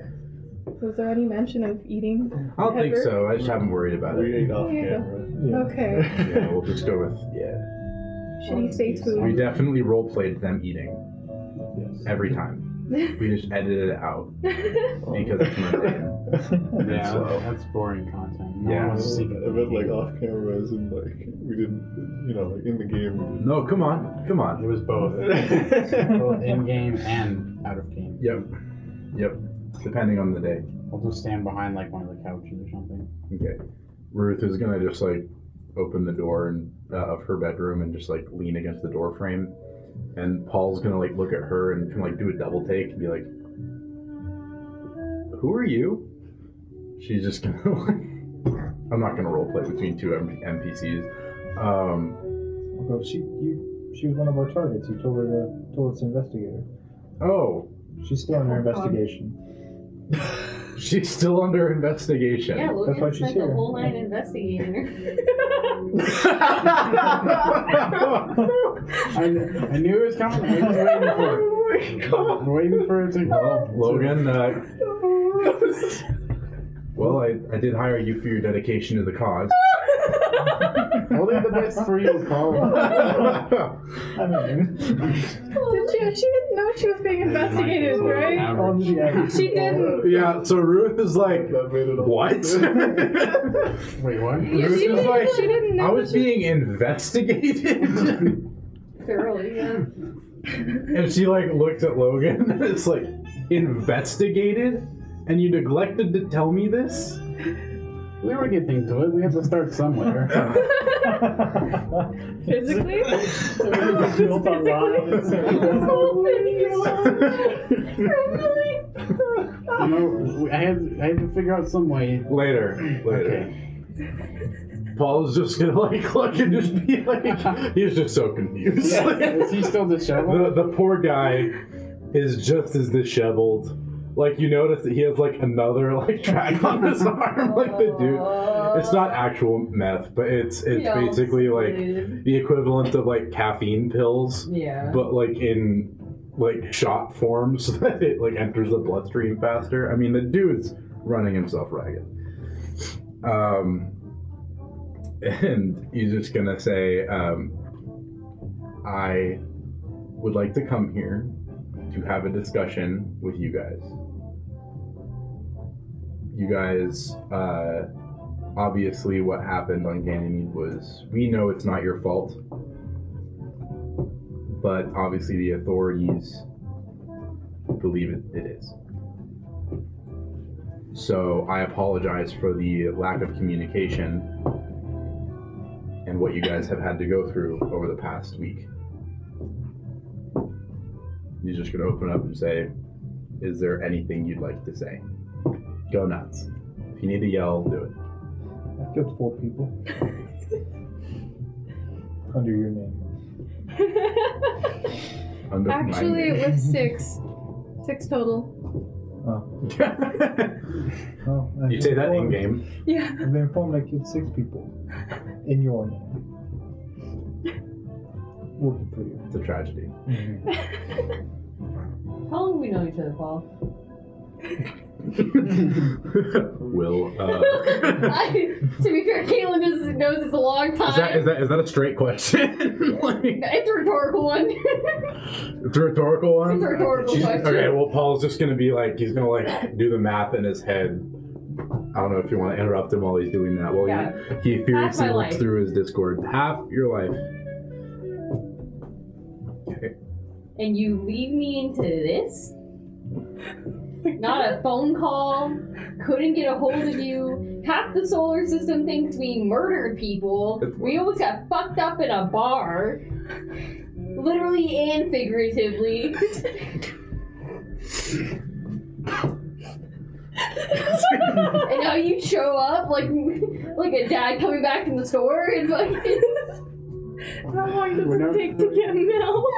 Was there any mention of eating? I don't think so. I just haven't worried about it. We ate off camera. Yeah. Okay. Yeah, we'll just go with shitty space food. We definitely role played them eating. Yes. Every time. We just edited it out because it's mundane. Yeah, that's boring content. No one wants to see that. But like off cameras and like we didn't, you know, like in the game. No, come on. It was both. Both in game and out of game. Yep. Depending on the day. I'll just stand behind like one of the couches or something. Okay. Ruth is gonna just like open the door and of her bedroom and just like lean against the door frame. And Paul's gonna like look at her and kind of like do a double take and be like, "Who are you?" She's just gonna I'm not gonna roleplay between two NPCs. Well, she was one of our targets. You told us to investigate her. Oh, she's still under investigation. She's still under investigation. Yeah, Logan spent the whole night investigating her. I knew it was coming. I was waiting for it. Oh my God. I'm waiting for it to go. Logan, well, I did hire you for your dedication to the cause. Only the best for you, Paul. I mean, she didn't know she was being investigated, right? She didn't. Yeah, so Ruth is like, what? Wait, what? Ruth is like, she didn't know I was being investigated. Thoroughly, yeah. And she like looked at Logan and it's like, investigated? And you neglected to tell me this? We were getting to it. We have to start somewhere. Physically? I had to figure out some way. Later. Okay. Paul's just gonna like look and just be like, he's just so confused. Yeah. Is he still disheveled? The poor guy is just as disheveled. Like, you notice that he has, like, another, like, track on his arm, like the dude. It's not actual meth, but it's basically, like, the equivalent of, like, caffeine pills. Yeah. But, like, in, like, shot form so that it, like, enters the bloodstream faster. I mean, the dude's running himself ragged. And he's just gonna say, I would like to come here to have a discussion with you guys. You guys, obviously what happened on Ganymede was, we know it's not your fault, but obviously the authorities believe it is. So I apologize for the lack of communication and what you guys have had to go through over the past week. He's just going to open up and say, is there anything you'd like to say? Go nuts. If you need to yell, do it. I've killed 4 people. Under your name. Under Actually, it was 6. 6 total. Oh. You say that in game? Yeah. I've been informed I killed 6 people. In your name. Working for you. It's a tragedy. Mm-hmm. How long have we known each other, Paul? Will, to be fair, Caitlin knows it's a long time. Is that a straight question? Like, it's a rhetorical one. It's a rhetorical one? It's a rhetorical question. Okay, well, Paul's just going to be like, he's going to like do the math in his head. I don't know if you want to interrupt him while he's doing that. Well, yeah. He furiously looks through his Discord. Half your life. And you lead me into this? Not a phone call, couldn't get a hold of you. Half the solar system thinks we murdered people. We almost got fucked up in a bar. Literally and figuratively. And now you show up like a dad coming back from the store and fucking... How long does it take to get milk?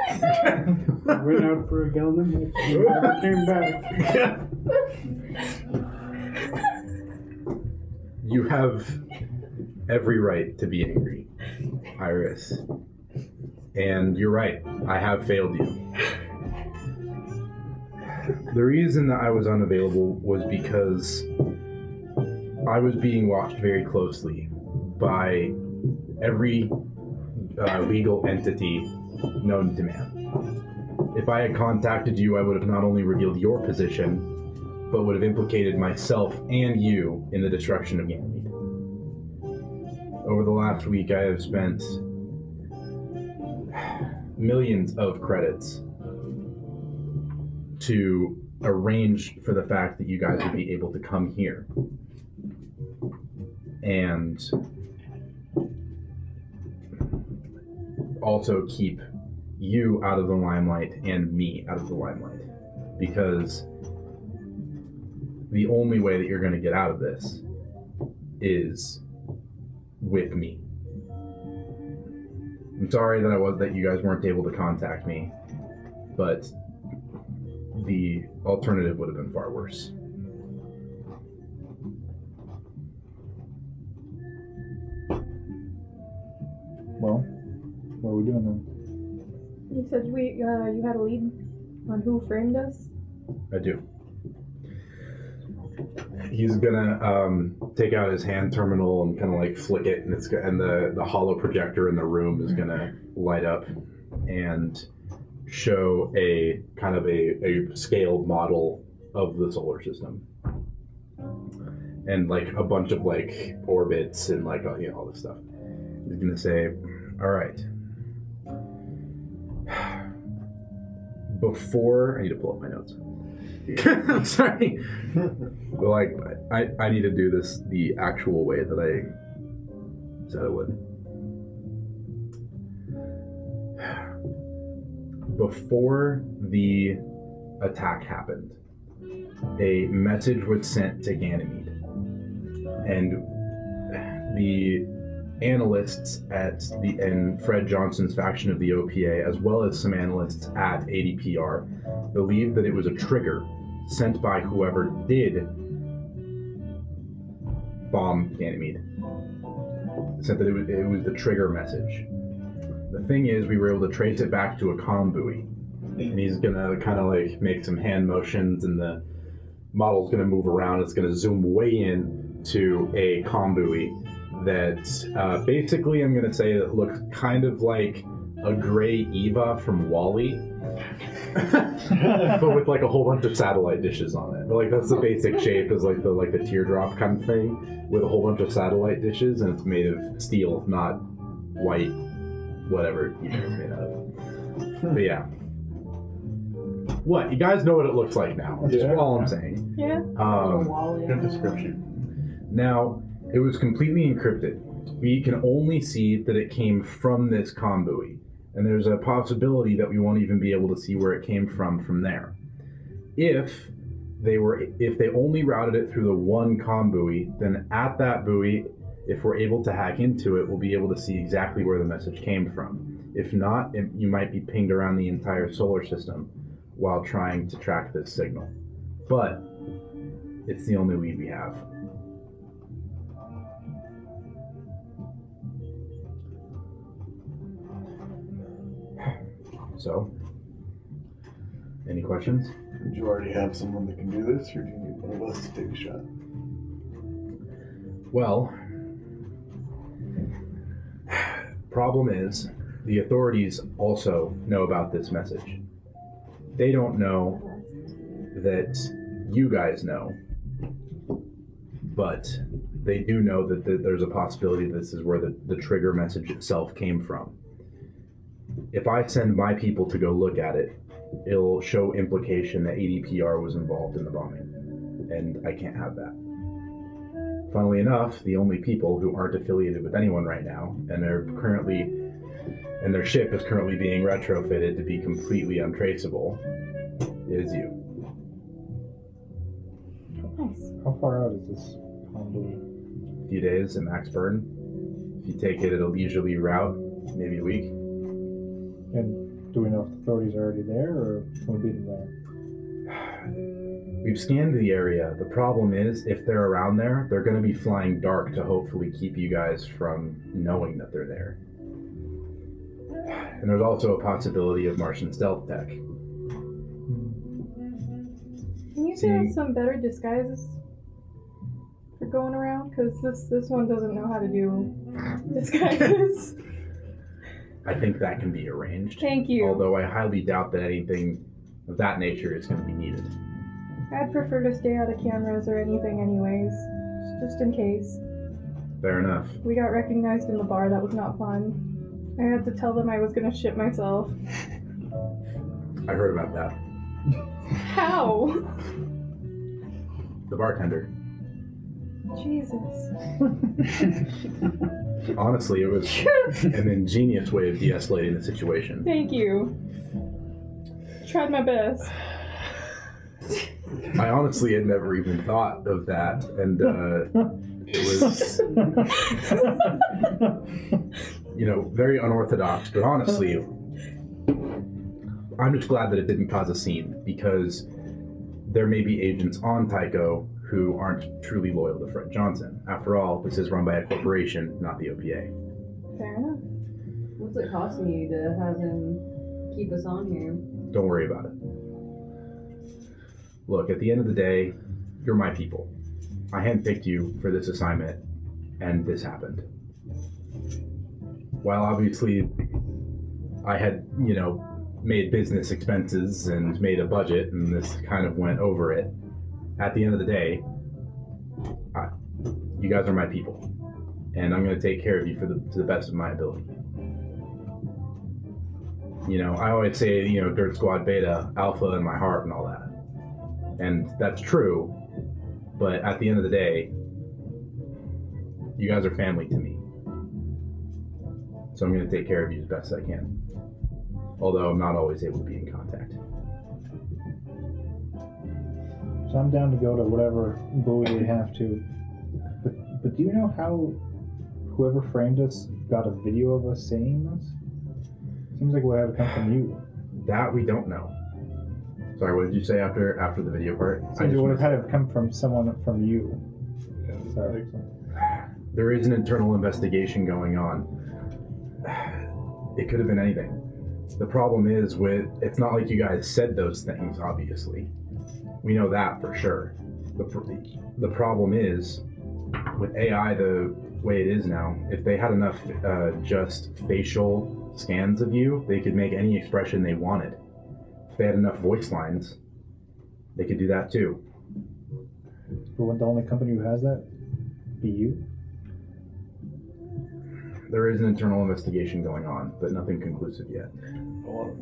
Went out for a gallon and came back. You have every right to be angry, Iris. And you're right, I have failed you. The reason that I was unavailable was because I was being watched very closely by every legal entity known to man. If I had contacted you, I would have not only revealed your position, but would have implicated myself and you in the destruction of Ganymede. Over the last week, I have spent millions of credits to arrange for the fact that you guys would be able to come here. And also keep you out of the limelight and me out of the limelight. Because the only way that you're going to get out of this is with me. I'm sorry that you guys weren't able to contact me, but the alternative would have been far worse. Well, what are we doing then? You said you had a lead on who framed us? I do. He's gonna take out his hand terminal and kind of like flick it, and the hollow projector in the room is gonna light up and show a kind of a scaled model of the solar system, and like a bunch of like orbits and like all this stuff. He's gonna say, "All right, before I need to pull up my notes." I'm sorry. Like, I need to do this the actual way that I said I would. Before the attack happened, a message was sent to Ganymede, and the analysts at Fred Johnson's faction of the OPA, as well as some analysts at ADPR, believed that it was a trigger sent by whoever did bomb Ganymede. Said that it was the trigger message. The thing is, we were able to trace it back to a comm buoy, and he's gonna kind of like make some hand motions, and the model's gonna move around. It's gonna zoom way in to a comm buoy that basically I'm gonna say that looks kind of like a gray Eva from WALL-E, but with like a whole bunch of satellite dishes on it. But like that's the basic shape, is like the teardrop kind of thing with a whole bunch of satellite dishes, and it's made of steel, not white. Whatever you guys made out of. But yeah. What? You guys know what it looks like now. That's all I'm saying. Yeah. Good description. Now, it was completely encrypted. We can only see that it came from this comm buoy. And there's a possibility that we won't even be able to see where it came from there. If they only routed it through the one comm buoy, then at that buoy, if we're able to hack into it, we'll be able to see exactly where the message came from. If not, you might be pinged around the entire solar system while trying to track this signal. But it's the only lead we have. So, any questions? Did you already have someone that can do this, or do you need one of us to take a shot? Well, problem is, the authorities also know about this message. They don't know that you guys know, but they do know that there's a possibility this is where the trigger message itself came from. If I send my people to go look at it, it'll show implication that ADPR was involved in the bombing, and I can't have that. Funnily enough, the only people who aren't affiliated with anyone right now, and their ship is currently being retrofitted to be completely untraceable, is you. Nice. How far out is this combo? A few days in max burn. If you take it at a leisurely route, maybe a week. And do we know if the authorities are already there, or would it be there? We've scanned the area. The problem is, if they're around there, they're going to be flying dark to hopefully keep you guys from knowing that they're there. And there's also a possibility of Martian stealth tech. Can you think of some better disguises for going around? Because this one doesn't know how to do disguises. I think that can be arranged. Thank you. Although I highly doubt that anything of that nature is going to be needed. I'd prefer to stay out of cameras or anything anyways, just in case. Fair enough. We got recognized in the bar, that was not fun. I had to tell them I was gonna shit myself. I heard about that. How? The bartender. Jesus. Honestly, it was an ingenious way of de-escalating the situation. Thank you. Tried my best. I honestly had never even thought of that, and it was, you know, very unorthodox, but honestly, I'm just glad that it didn't cause a scene, because there may be agents on Tycho who aren't truly loyal to Fred Johnson. After all, this is run by a corporation, not the OPA. Fair enough. What's it costing you to have him keep us on here? Don't worry about it. Look, at the end of the day, you're my people. I handpicked you for this assignment, and this happened. While obviously I had, you know, made business expenses and made a budget, and this kind of went over it, at the end of the day, you guys are my people, and I'm going to take care of you to the best of my ability. You know, I always say, you know, Dirt Squad Beta, Alpha in my heart and all that. And that's true, but at the end of the day, you guys are family to me. So I'm going to take care of you as best I can. Although I'm not always able to be in contact. So I'm down to go to whatever buoy we have to. But do you know how whoever framed us got a video of us saying this? Seems like it would have come from you. That we don't know. Sorry, what did you say after the video part? So it would have come from someone from you. Yeah, sorry. There is an internal investigation going on. It could have been anything. The problem is with, it's not like you guys said those things, obviously. We know that for sure. The problem is, with AI the way it is now, if they had enough just facial scans of you, they could make any expression they wanted. They had enough voice lines, they could do that too. But wouldn't the only company who has that be you? There is an internal investigation going on, but nothing conclusive yet. Oh,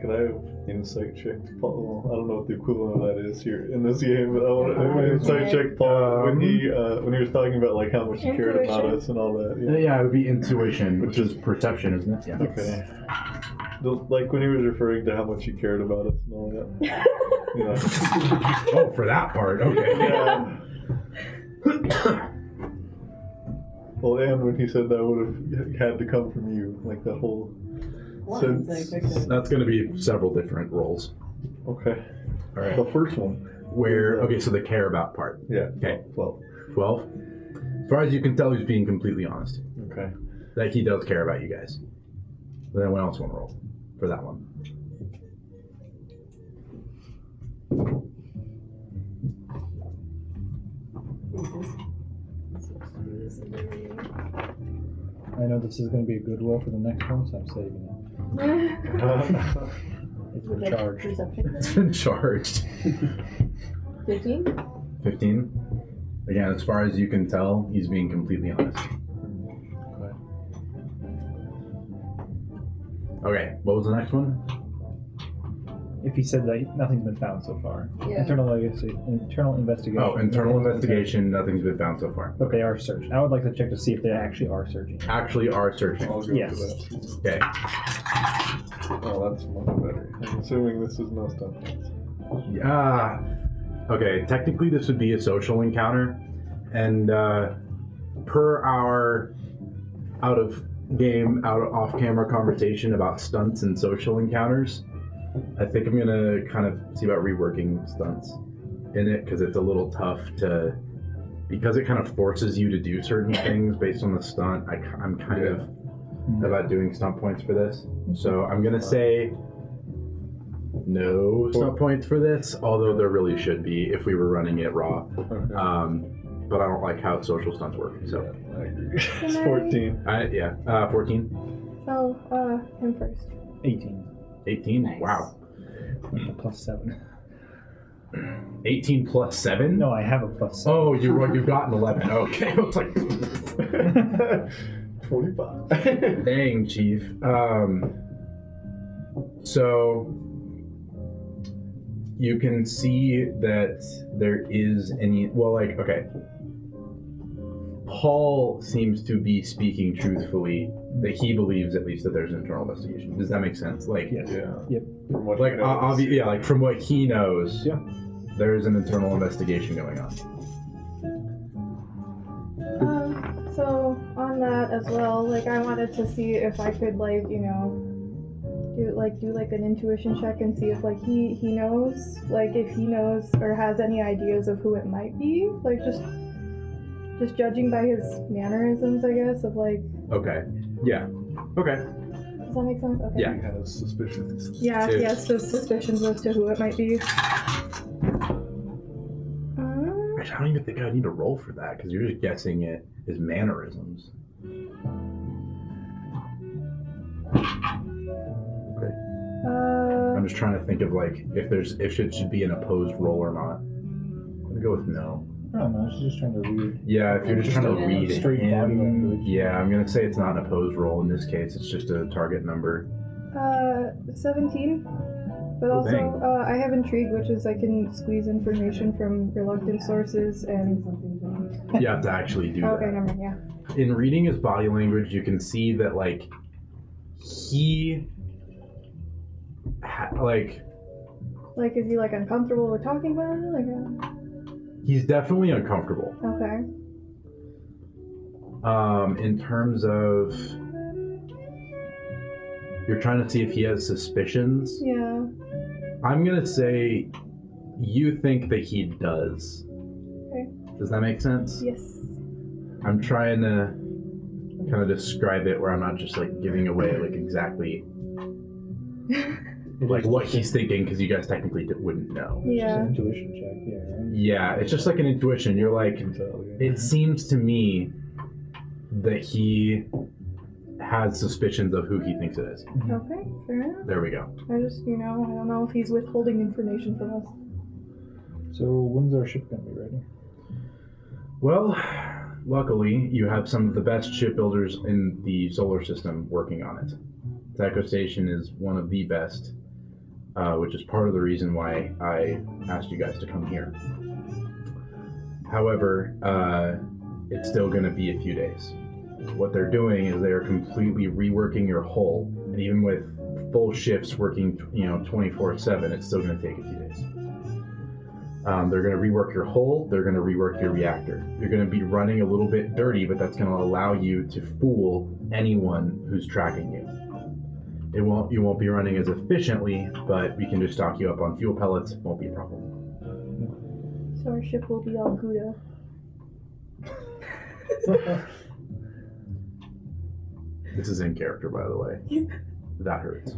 could I have insight check Paul? I don't know what the equivalent of that is here in this game, but I want to insight check Paul when he was talking about like how much he cared about us and all that. Yeah, yeah, it would be intuition, which is perception, isn't it? Yeah. Okay. Like when he was referring to how much he cared about us and all that. Yeah. Oh, for that part, okay. Yeah. Well, and when he said that would have had to come from you, like that whole sense. That's going to be several different roles. Okay. All right. The first one. Where, okay, so the care about part. Yeah. Okay. 12. As far as you can tell, he's being completely honest. Okay. Like he does care about you guys. Then anyone else want to roll for that one? I know this is going to be a good roll for the next one, so I'm saving it. It's been charged. It's been charged. 15. Again, as far as you can tell, he's being completely honest. Okay, what was the next one? If he said that nothing's been found so far. Yeah. Internal investigation. Oh, internal investigation, nothing's been found so far. But they are searching. I would like to check to see if they actually are searching. Actually are searching. Yes. Okay. Oh, that's much better. I'm assuming this is no stuff. Yeah. Okay, technically this would be a social encounter. And per our off-camera conversation about stunts and social encounters, I think I'm gonna kind of see about reworking stunts. in it because it's a little tough to, because it kind of forces you to do certain things based on the stunt. I'm kind of about doing stunt points for this. So I'm going to say no stunt points for this, although there really should be if we were running it raw. Okay. But I don't like how social stunts work, so. Yeah, I agree. It's 14. Yeah, 14. Oh, him first. 18. 18? Nice. Wow. Plus 7. 18 plus 7? No, I have a plus 7. Oh, you've gotten 11. Okay, it's like 25. Dang, Chief. So you can see that there is any, well, like, okay. Paul seems to be speaking truthfully, that he believes at least that there's an internal investigation. Does that make sense? Like, yes. Yeah. Yep. From what he knows. Yeah, like from what he knows, there is an internal investigation going on. So on that as well, like I wanted to see if I could, like, you know, do an intuition check and see if like he knows, like if he knows or has any ideas of who it might be, like just judging by his mannerisms, I guess, of like... Okay. Yeah. Okay. Does that make sense? Okay. Yeah. You had suspicions. Yeah, too. Yes, those suspicions as to who it might be. Actually, I don't even think I need to roll for that, because you're just guessing it as mannerisms. Okay. I'm just trying to think of, like, if it should be an opposed roll or not. I'm going to go with no. I don't know, she's just trying to read. Yeah, if you're just trying to read him, yeah, I'm going to say it's not an opposed roll in this case. It's just a target number. 17. But also, I have intrigue, which is I can squeeze information from reluctant sources and... You have to actually do that. Okay, never mind, yeah. In reading his body language, you can see that, like, Like, is he, like, uncomfortable with talking about it? Like... He's definitely uncomfortable. Okay. In terms of... You're trying to see if he has suspicions? Yeah. I'm going to say you think that he does. Okay. Does that make sense? Yes. I'm trying to kind of describe it where I'm not just, like, giving away, like, exactly... like what he's thinking, because you guys technically wouldn't know. Yeah. It's just an intuition check, yeah. Yeah, it's just like an intuition. You're like, it seems to me that he has suspicions of who he thinks it is. Okay, fair enough. There we go. I just, you know, I don't know if he's withholding information from us. So when's our ship going to be ready? Well, luckily, you have some of the best shipbuilders in the solar system working on it. Tycho Station is one of the best. Which is part of the reason why I asked you guys to come here. However, it's still going to be a few days. What they're doing is they are completely reworking your hull, and even with full shifts working, 24/7, it's still going to take a few days. They're going to rework your hull. They're going to rework your reactor. You're going to be running a little bit dirty, but that's going to allow you to fool anyone who's tracking you. You won't be running as efficiently, but we can just stock you up on fuel pellets. It won't be a problem. So our ship will be all Gouda. This is in character, by the way. Yeah. That hurts.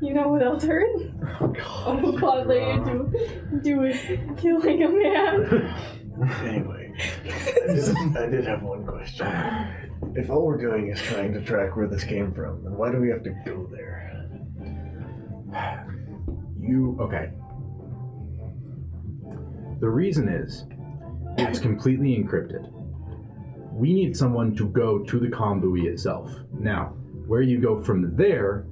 You know what else hurt? Oh God! Oh God! Later, do it, killing a man. Anyway, I did have one question. If all we're doing is trying to track where this came from, then why do we have to go there? Okay. The reason is, it's completely encrypted. We need someone to go to the comm buoy itself. Now, where you go from there,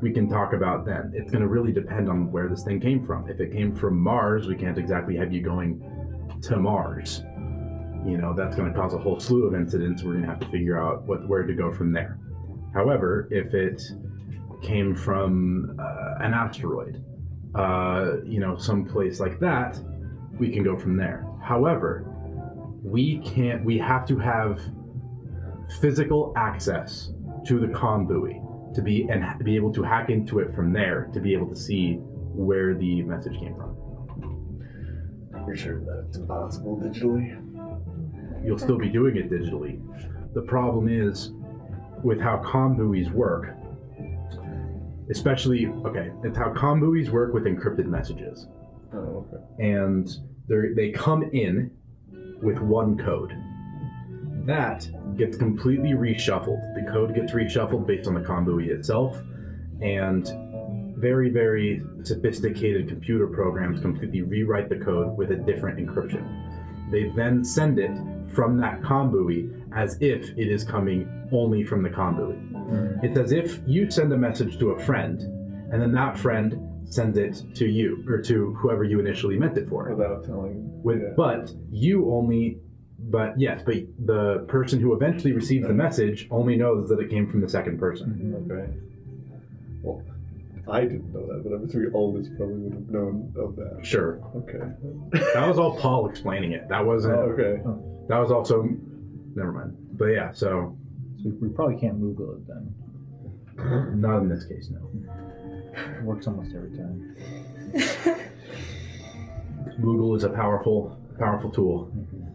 we can talk about then. It's going to really depend on where this thing came from. If it came from Mars, we can't exactly have you going to Mars. That's going to cause a whole slew of incidents. We're going to have to figure out where to go from there. However, if it came from an asteroid, some place like that, we can go from there. However, we have to have physical access to the comm buoy to be able to hack into it from there to be able to see where the message came from. You're sure that it's impossible digitally? You'll still be doing it digitally. The problem is with how comm buoys work, especially, it's how comm buoys work with encrypted messages. Oh, okay. And they come in with one code. That gets completely reshuffled. The code gets reshuffled based on the comm buoy itself, and very, very sophisticated computer programs completely rewrite the code with a different encryption. They then send it from that comm buoy as if it is coming only from the comm buoy. Mm-hmm. It's as if you send a message to a friend, and then that friend sends it to you, or to whoever you initially meant it for. Without telling. But the person who eventually receives the message only knows that it came from the second person. Okay. Well, I didn't know that, but I'm assuming all of us probably would have known of that. Sure. Okay. That was all Paul explaining it. That wasn't... Oh, okay. That was also... Never mind. But yeah, so we probably can't Google it then. Not in this case, no. It works almost every time. Google is a powerful tool. Mm-hmm.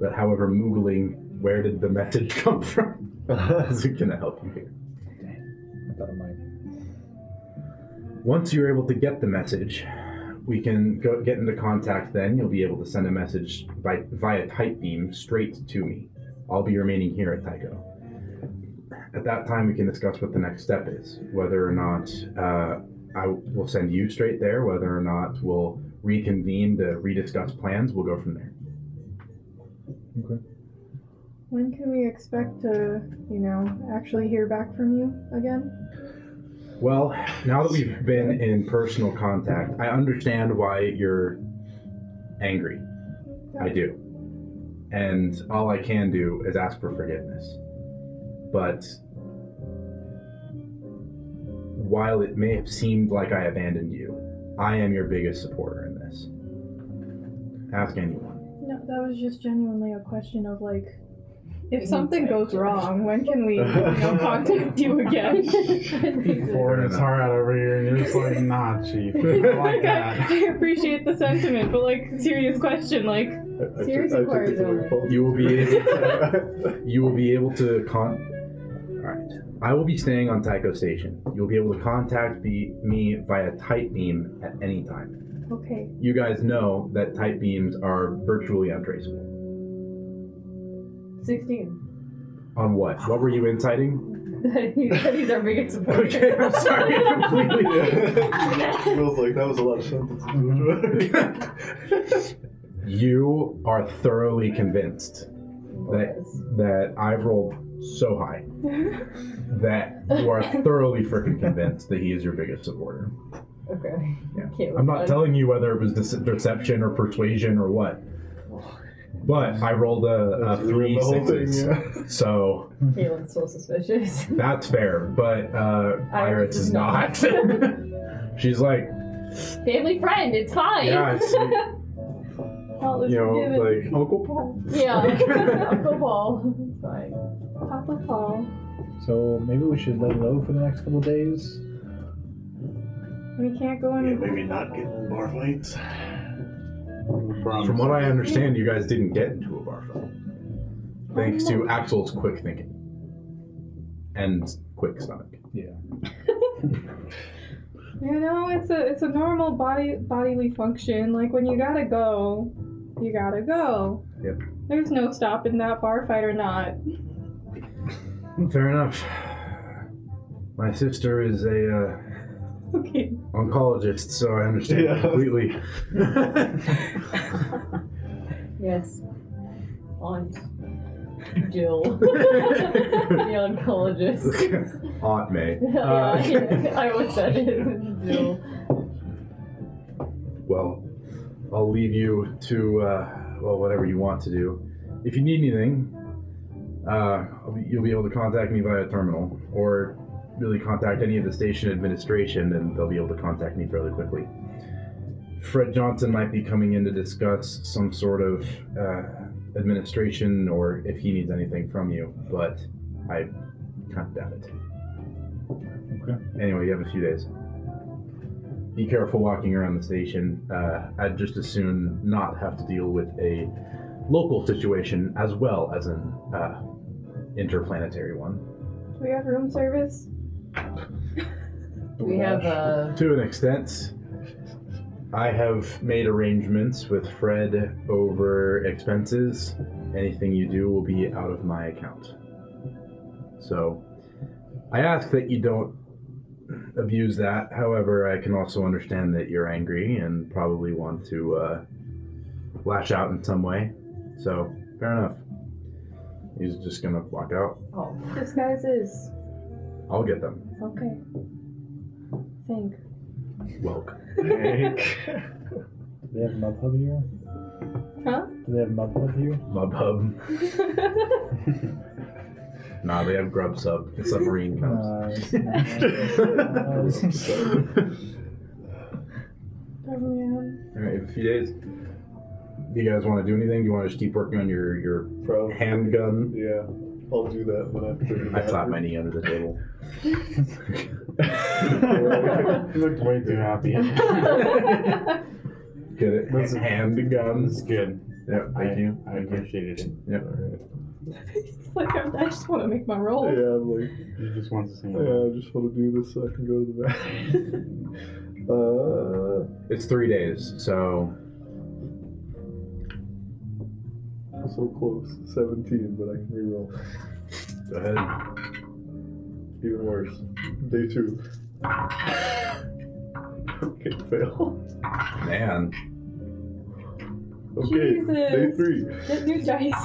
But however, Googling, where did the message come from? Is it going to help you here? Damn, I thought it might. Once you're able to get the message, we can get into contact then. You'll be able to send a message via Type Beam straight to me. I'll be remaining here at Tycho. At that time, we can discuss what the next step is, whether or not I will send you straight there, whether or not we'll reconvene to rediscuss plans. We'll go from there. Okay. When can we expect to, actually hear back from you again? Well, now that we've been in personal contact, I understand why you're angry. Yeah. I do. And all I can do is ask for forgiveness. But while it may have seemed like I abandoned you, I am your biggest supporter in this. Ask anyone. No, that was just genuinely a question of, if something goes wrong, when can we contact you again? Pouring his heart out over here, and you're just like, nah, Chief. I appreciate the sentiment, but, serious question, I will be staying on Tycho Station. You'll be able to contact me via Type Beam at any time. Okay. You guys know that Type Beams are virtually untraceable. 16. On what? What were you inciting? That he's our biggest supporter. Okay, I'm sorry, completely. Feels like that was a lot of sentences. You are thoroughly convinced that I've rolled so high that you are thoroughly freaking convinced that he is your biggest supporter. Okay. Yeah. I'm not telling you whether it was deception or persuasion or what, but I rolled a 3 6s, so Caitlin's so suspicious. That's fair, but Iris is not. She's like family friend. It's fine. Yeah. It's like, Uncle Paul. Yeah, Uncle Paul. Fine. Papa Paul. So maybe we should lay low for the next couple days. We can't go in. Yeah, maybe not get in bar fights. From what I understand, you guys didn't get into a bar fight, thanks to Axel's quick thinking and quick stomach. Yeah. It's a normal bodily function. When you gotta go. You gotta go. Yep. There's no stopping that bar fight or not. Fair enough. My sister is a oncologist, so I understand completely. Yes. Aunt Jill, the oncologist. Aunt May. I always said it. Jill. Well, I'll leave you to whatever you want to do. If you need anything, you'll be able to contact me via terminal, or really contact any of the station administration, and they'll be able to contact me fairly quickly. Fred Johnson might be coming in to discuss some sort of administration, or if he needs anything from you, but I can't doubt it. Okay. Anyway, you have a few days. Be careful walking around the station. I'd just as soon not have to deal with a local situation as well as an interplanetary one. Do we have room service? We have a... To an extent. I have made arrangements with Fred over expenses. Anything you do will be out of my account. So I ask that you don't abuse that. However, I can also understand that you're angry and probably want to lash out in some way. So fair enough. He's just going to walk out. Oh, disguises. I'll get them. Okay. Thank you. Welcome. Do they have Mubhub here? Huh? Do they have Mubhub here? Mubhub. Nah, they have Grub Sub. The submarine comes. Alright, in a few days. Do you guys want to do anything? Do you want to just keep working on your handgun? Yeah. I'll do that when I clap my knee under the table. You looked way too happy. Get it? That's handgun. It's good. Yep, thank you. I appreciated it. Yep. It's like, I just want to make my roll. Yeah, you just want to sing. Yeah, I just want to do this so I can go to the bathroom. It's 3 days, so... So close, 17, but I can reroll. Go ahead. Even worse. Day 2. Okay, fail. Man. Okay, Jesus. Day 3. Get new dice.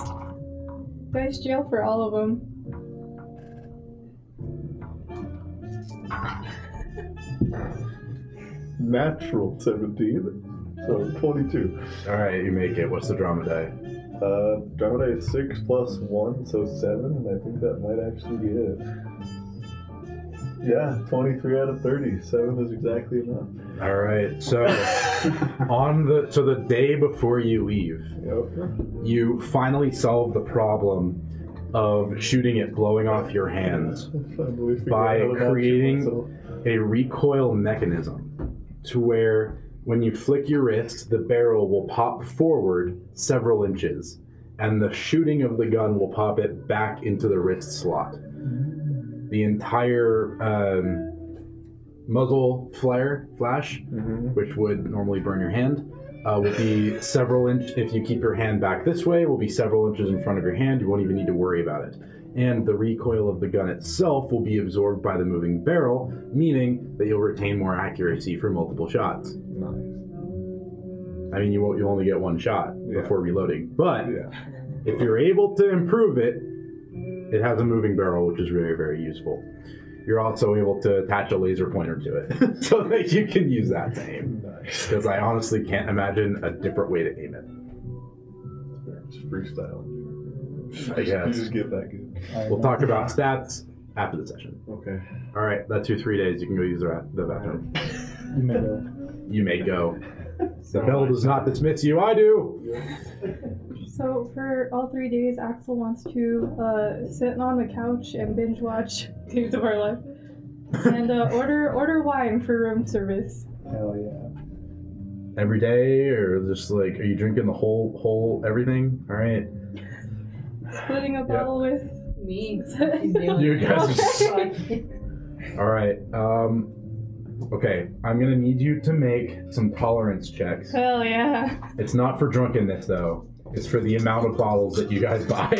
Dice jail for all of them. Natural 17, so 22. All right, you make it. What's the drama die? Drama day is 6 plus 1, so 7, and I think that might actually be it. Yeah, 23 out of 30. 7 is exactly enough. All right, so so the day before you leave, you finally solve the problem of shooting it blowing off your hands by creating a recoil mechanism to where when you flick your wrist, the barrel will pop forward several inches, and the shooting of the gun will pop it back into the wrist slot. The entire muzzle flash, which would normally burn your hand, will be several inches. If you keep your hand back this way, will be several inches in front of your hand. You won't even need to worry about it. And the recoil of the gun itself will be absorbed by the moving barrel, meaning that you'll retain more accuracy for multiple shots. Nice. I mean, you only get one shot before reloading, but if you're able to improve it, it has a moving barrel, which is very, very useful. You're also able to attach a laser pointer to it so that you can use that to aim, because I honestly can't imagine a different way to aim it. It's freestyle. I guess. Just get that good. We'll talk about stats after the session. Okay. All right. That's your 3 days. You can go use the bathroom. You may go. You may go. The bell does not dismiss you. I do. So for all 3 days, Axel wants to sit on the couch and binge watch Days of Our Lives and order wine for room service. Hell yeah. Every day, or just like, are you drinking the whole everything? All right. Splitting a bottle with me. You guys are stuck. All right. Okay, I'm going to need you to make some tolerance checks. Hell yeah. It's not for drunkenness, though. It's for the amount of bottles that you guys buy.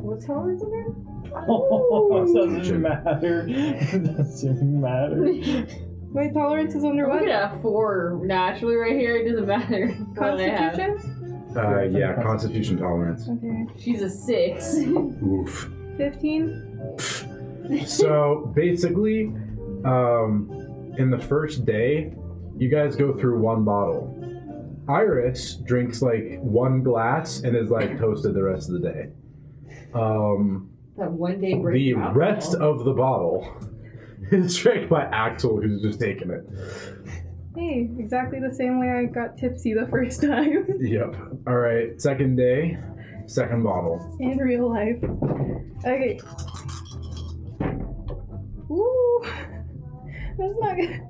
What's tolerance again? Oh, that doesn't matter. That doesn't matter. My tolerance is under what? We could have 4 naturally right here. It doesn't matter. Constitution? Constitution tolerance. Okay. She's a 6. Oof. 15? So, basically, in the first day, you guys go through one bottle. Iris drinks, like, 1 glass and is, like, toasted the rest of the day. That one day break. The rest of the bottle is drank by Axel, who's just taking it. Hey, exactly the same way I got tipsy the first time. Yep. All right, second day, second bottle. In real life. Okay. Ooh. That's not good.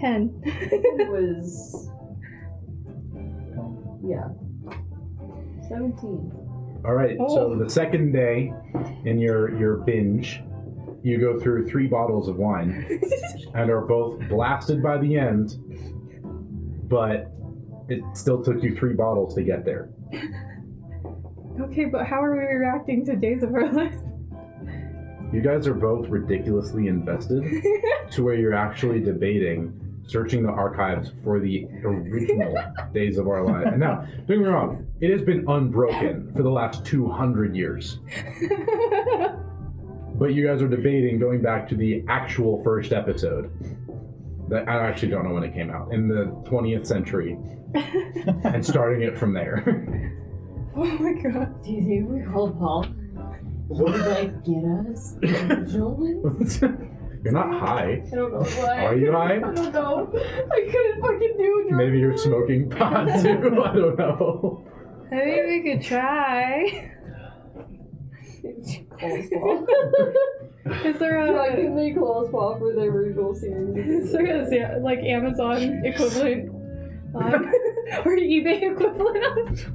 10. It was... yeah. 17. All right, so the second day in your binge, you go through 3 bottles of wine and are both blasted by the end, but it still took you 3 bottles to get there. Okay, but how are we reacting to Days of Our Lives? You guys are both ridiculously invested to where you're actually debating searching the archives for the original Days of Our Lives. And now, don't get me wrong, it has been unbroken for the last 200 years. But you guys are debating going back to the actual first episode. That I actually don't know when it came out. In the 20th century. And starting it from there. Oh my god. Do you think we call Paul? Would you like get us the You're not high. I don't know why. Are you high? I don't know. I couldn't fucking do it. Maybe you're smoking pot too. I don't know. Maybe we could try. Is there a like can they call swap for their original series? Is there a like Amazon equivalent or eBay equivalent?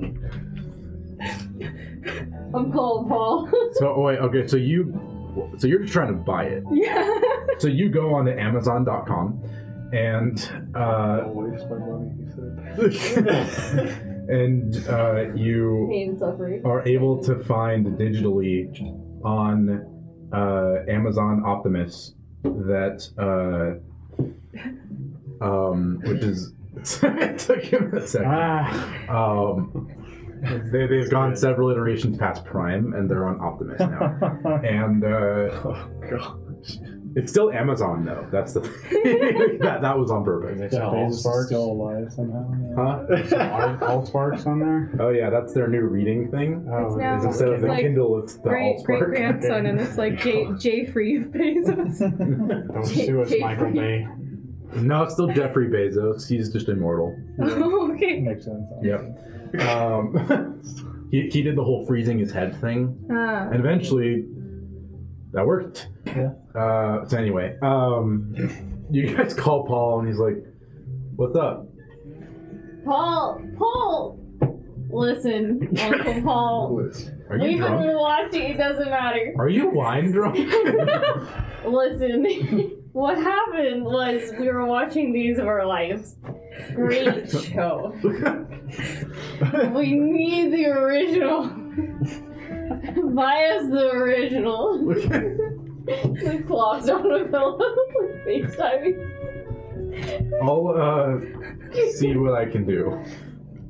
I'm calling Paul. So wait, okay, so you're just trying to buy it. Yeah. So you go on to Amazon.com and I'll waste my money, he said. And you are able to find digitally on Amazon Optimus that which is it took him a second. They've gone several iterations past Prime, and they're on Optimus now. And oh gosh, it's still Amazon though. That's the thing. that was on purpose. Is Allspark still alive somehow? Yeah. Huh? Is Allspark's on there? Oh yeah, that's their new reading thing. Oh, now, instead of the like Kindle, it's the Allspark. Great grandson, and it's like J. Free Bezos. Don't sue us, Michael Bay. No, it's still Jeffrey Bezos. He's just immortal. Oh, okay. Makes sense. Yep. He did the whole freezing his head thing, and eventually that worked. Yeah. So anyway, you guys call Paul, and he's like, "What's up, Paul? Paul, listen, Uncle Paul. Are you drunk? Even watching, it doesn't matter. Are you wine drunk? Listen." What happened was we were watching Days of Our Lives. Great show. We need the original. Buy us the original. We plopped on a pillow with FaceTiming. I'll see what I can do.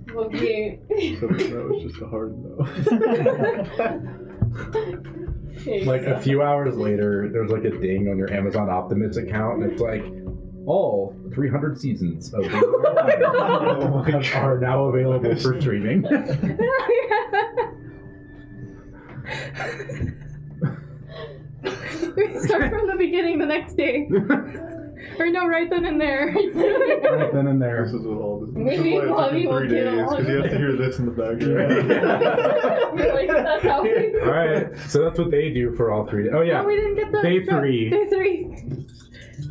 Okay. So that was just a hard no. Like a few hours later, there's like a ding on your Amazon Optimus account, and it's like all 300 seasons of are now available for streaming. We start from the beginning the next day. Or no, right then and there. Right then and there. This is what all this is. Maybe Bobby will get all of it. Because you have to hear this in the background. You're like, that's how we do. All right, so that's what they do for all 3 days. Oh, yeah. No, we didn't get the Day drop. 3. Day 3.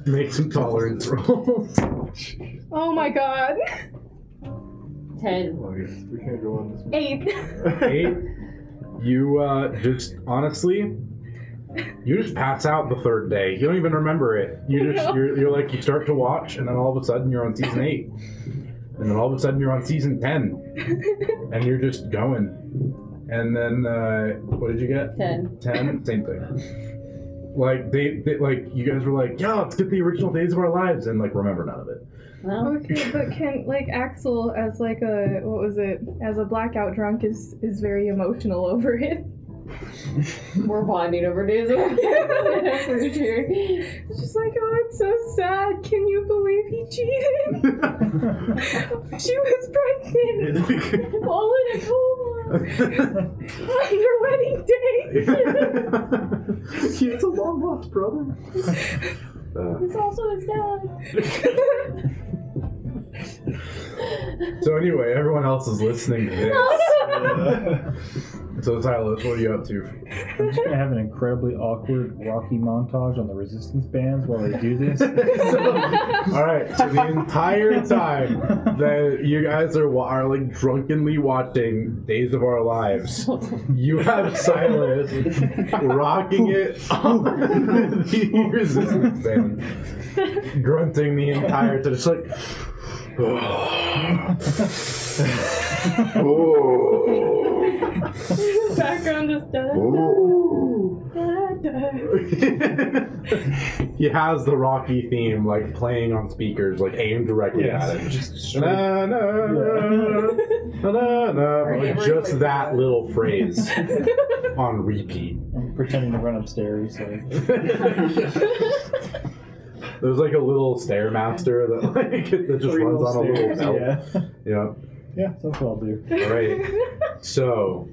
Make some tolerance rolls. Oh, my God. 10. We can't go on this one. 8. You just, honestly... You just pass out the third day. You don't even remember it. You just you're like you start to watch, and then all of a sudden you're on season 8, and then all of a sudden you're on season 10, and you're just going. And then what did you get? 10. 10. Same thing. Like they like you guys were like, yeah, let's get the original Days of Our Lives, and like remember none of it. Well, okay, but can like Axel as like a what was it as a blackout drunk is very emotional over it. We're bonding over Days of Our Lives for sure. It's just like, oh, it's so sad. Can you believe he cheated? She was pregnant. All in a coma. On your wedding day. He has a long lost brother. It's also his dad. So anyway, everyone else is listening to this. So, Silas, what are you up to? I'm just going to have an incredibly awkward, rocky montage on the resistance bands while they do this. All right. So the entire time that you guys are like drunkenly watching Days of Our Lives, you have Silas rocking it on the resistance band, grunting the entire time. It's like... Oh. Background just He has the Rocky theme like playing on speakers, like aimed directly at it. Just na, na, na, na, na, like just that little phrase on repeat. I'm pretending to run upstairs. So. There's like a little stairmaster that like that just runs on a little belt. Yeah. Yeah, that's what I'll do. All right. So,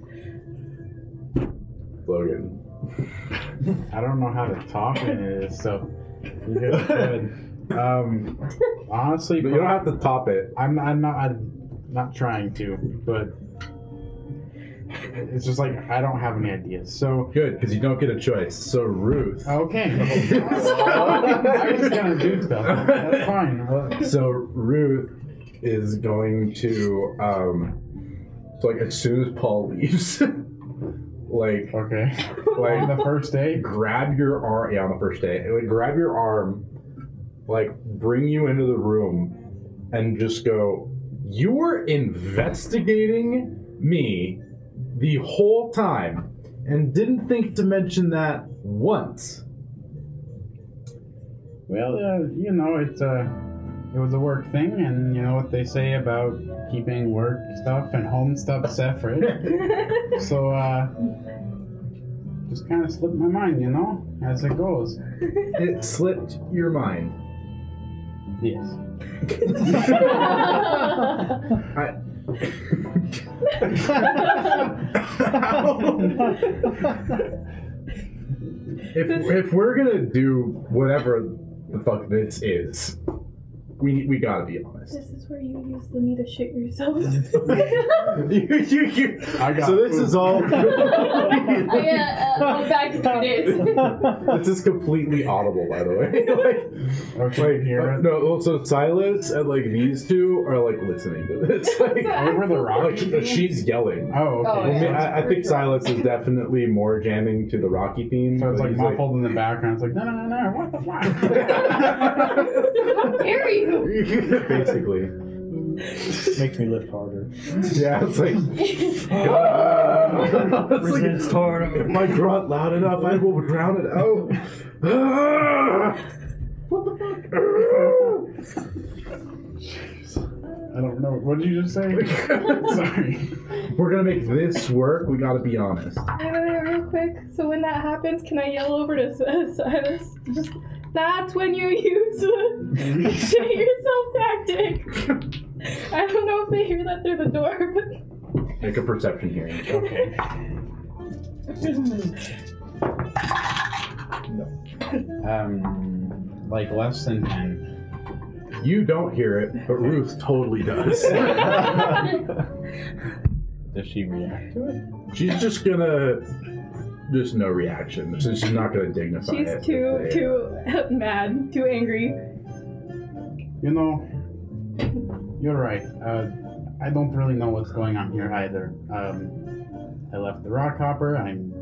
Logan, I don't know how to talk in it, so you guys could. Honestly, but you don't have to top it. I'm not trying to, but it's just like I don't have any ideas. So good, because you don't get a choice. So Ruth. Okay. I was gonna do stuff. That's fine. So Ruth is going to so like as soon as Paul leaves, like on the first day, grab your arm. Yeah, on the first day, like grab your arm, like bring you into the room, and just go. You were investigating me the whole time, and didn't think to mention that once. Well, it was a work thing, and you know what they say about keeping work stuff and home stuff separate. So, just kind of slipped my mind, you know, as it goes. It slipped your mind. Yes. If we're gonna do whatever the fuck this is, we gotta be honest. This is where you use the need to shit yourself. This is all. Back to the This is completely audible, by the way. So Silas and like these two are like listening to this. Like over the rock. Like, she's yelling. Oh, okay. I think Silas is definitely more jamming to the Rocky theme. So it's like muffled in the background. It's like no, what the fuck? How dare you? Basically. Makes me lift harder. Yeah, it's like... Resist harder. If I grunt loud enough, I will drown it out. What the fuck? I don't know. What did you just say? Sorry. We're going to make this work. We got to be honest. Wait, real quick. So when that happens, can I yell over to Silas? Just... That's when you use the shit yourself tactic. I don't know if they hear that through the door, but... Make a perception hearing. Okay. No. Like less than 10. You don't hear it, but Ruth totally does. Does she react to it? She's just gonna... There's no reaction, so she's not going to dignify it. She's too mad, too angry. You know, you're right. I don't really know what's going on here either. I left the rock hopper. I'm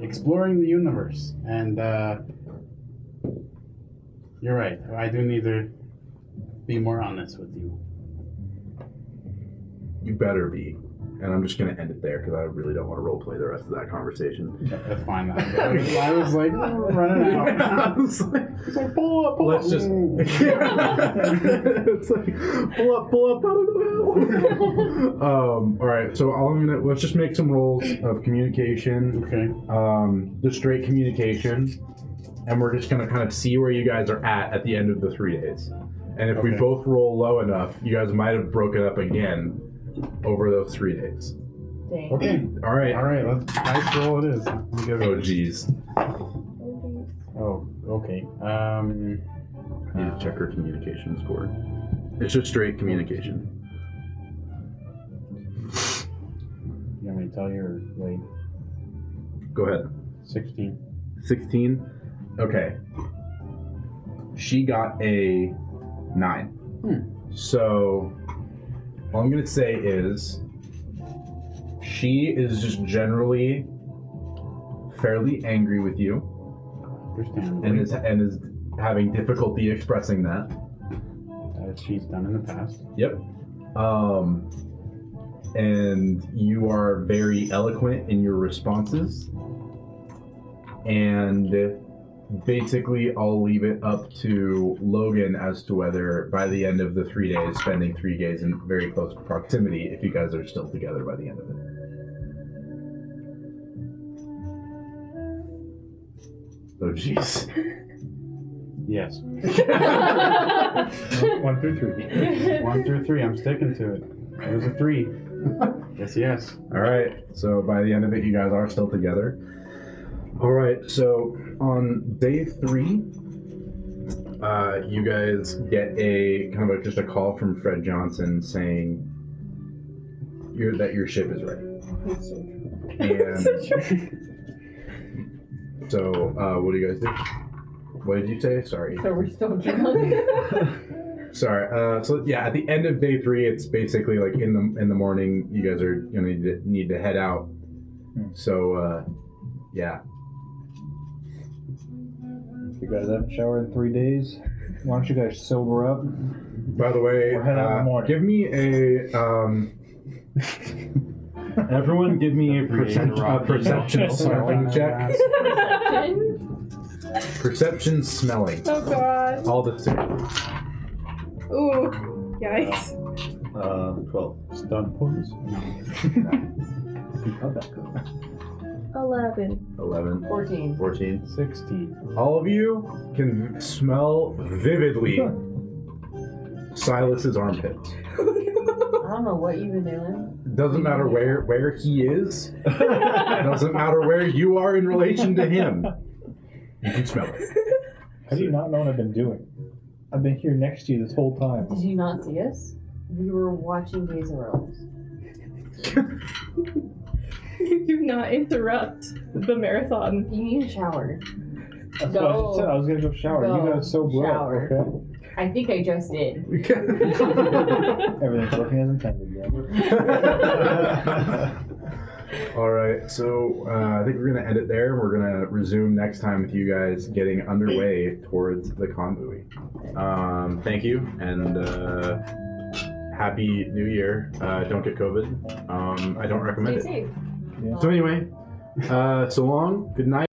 exploring the universe, and you're right. I do need to be more honest with you. You better be. And I'm just going to end it there because I really don't want to roleplay the rest of that conversation. That's fine. I was like, running out. Yeah, I was like, pull up. Let's just... It's like, pull up. All right, so let's just make some rolls of communication. Okay. Just straight communication. And we're just going to kind of see where you guys are at the end of the 3 days. And if we both roll low enough, you guys might have broken up again over those 3 days. Dang. Okay. All right. Let's dice roll. It is. Oh, geez. Oh, okay. I need to check her communication score. It's just straight communication. You want me tell you or wait? Go ahead. 16. 16? Okay. She got a 9. So all I'm going to say is she is just generally fairly angry with you. Understandably. And is having difficulty expressing that. As she's done in the past. Yep. And you are very eloquent in your responses. And basically, I'll leave it up to Logan as to whether by the end of the 3 days, spending 3 days in very close proximity, if you guys are still together by the end of it. Oh, jeez. Yes. 1 through 3. 1 through 3, I'm sticking to it. It was a 3. Yes. All right. So by the end of it, you guys are still together. All right. So on day 3, you guys get a kind of just a call from Fred Johnson saying that your ship is ready. That's so true. So, what do you guys do? What did you say? Sorry. So we're still drunk. Sorry. So yeah, at the end of day 3, it's basically like in the morning. You guys are gonna need to head out. So, yeah. You guys haven't showered in 3 days. Why don't you guys sober up? By the way, we'll head out in the morning. Give me a Everyone, give me a perception smelling check. Perception smelling. Oh god. All the same. Ooh, yikes. 12. Stun points? No. How'd that go? 11. 14. 16. All of you can smell vividly Silas's armpit. I don't know what you've been doing. Doesn't matter where he is. Doesn't matter where you are in relation to him. You can smell it. How do you not know what I've been doing? I've been here next to you this whole time. Did you not see us? We were watching Days of Our Lives. You do not interrupt the marathon. You need a shower. That's what I said. I was going to go shower. Go. You got so well. I think I just did. Everything's working as intended, yeah. All right, so I think we're going to end it there. We're going to resume next time with you guys getting underway towards the convoy. Thank you, and Happy New Year. Don't get COVID. I don't recommend it. Stay safe. Yeah. So anyway, so long. Good night.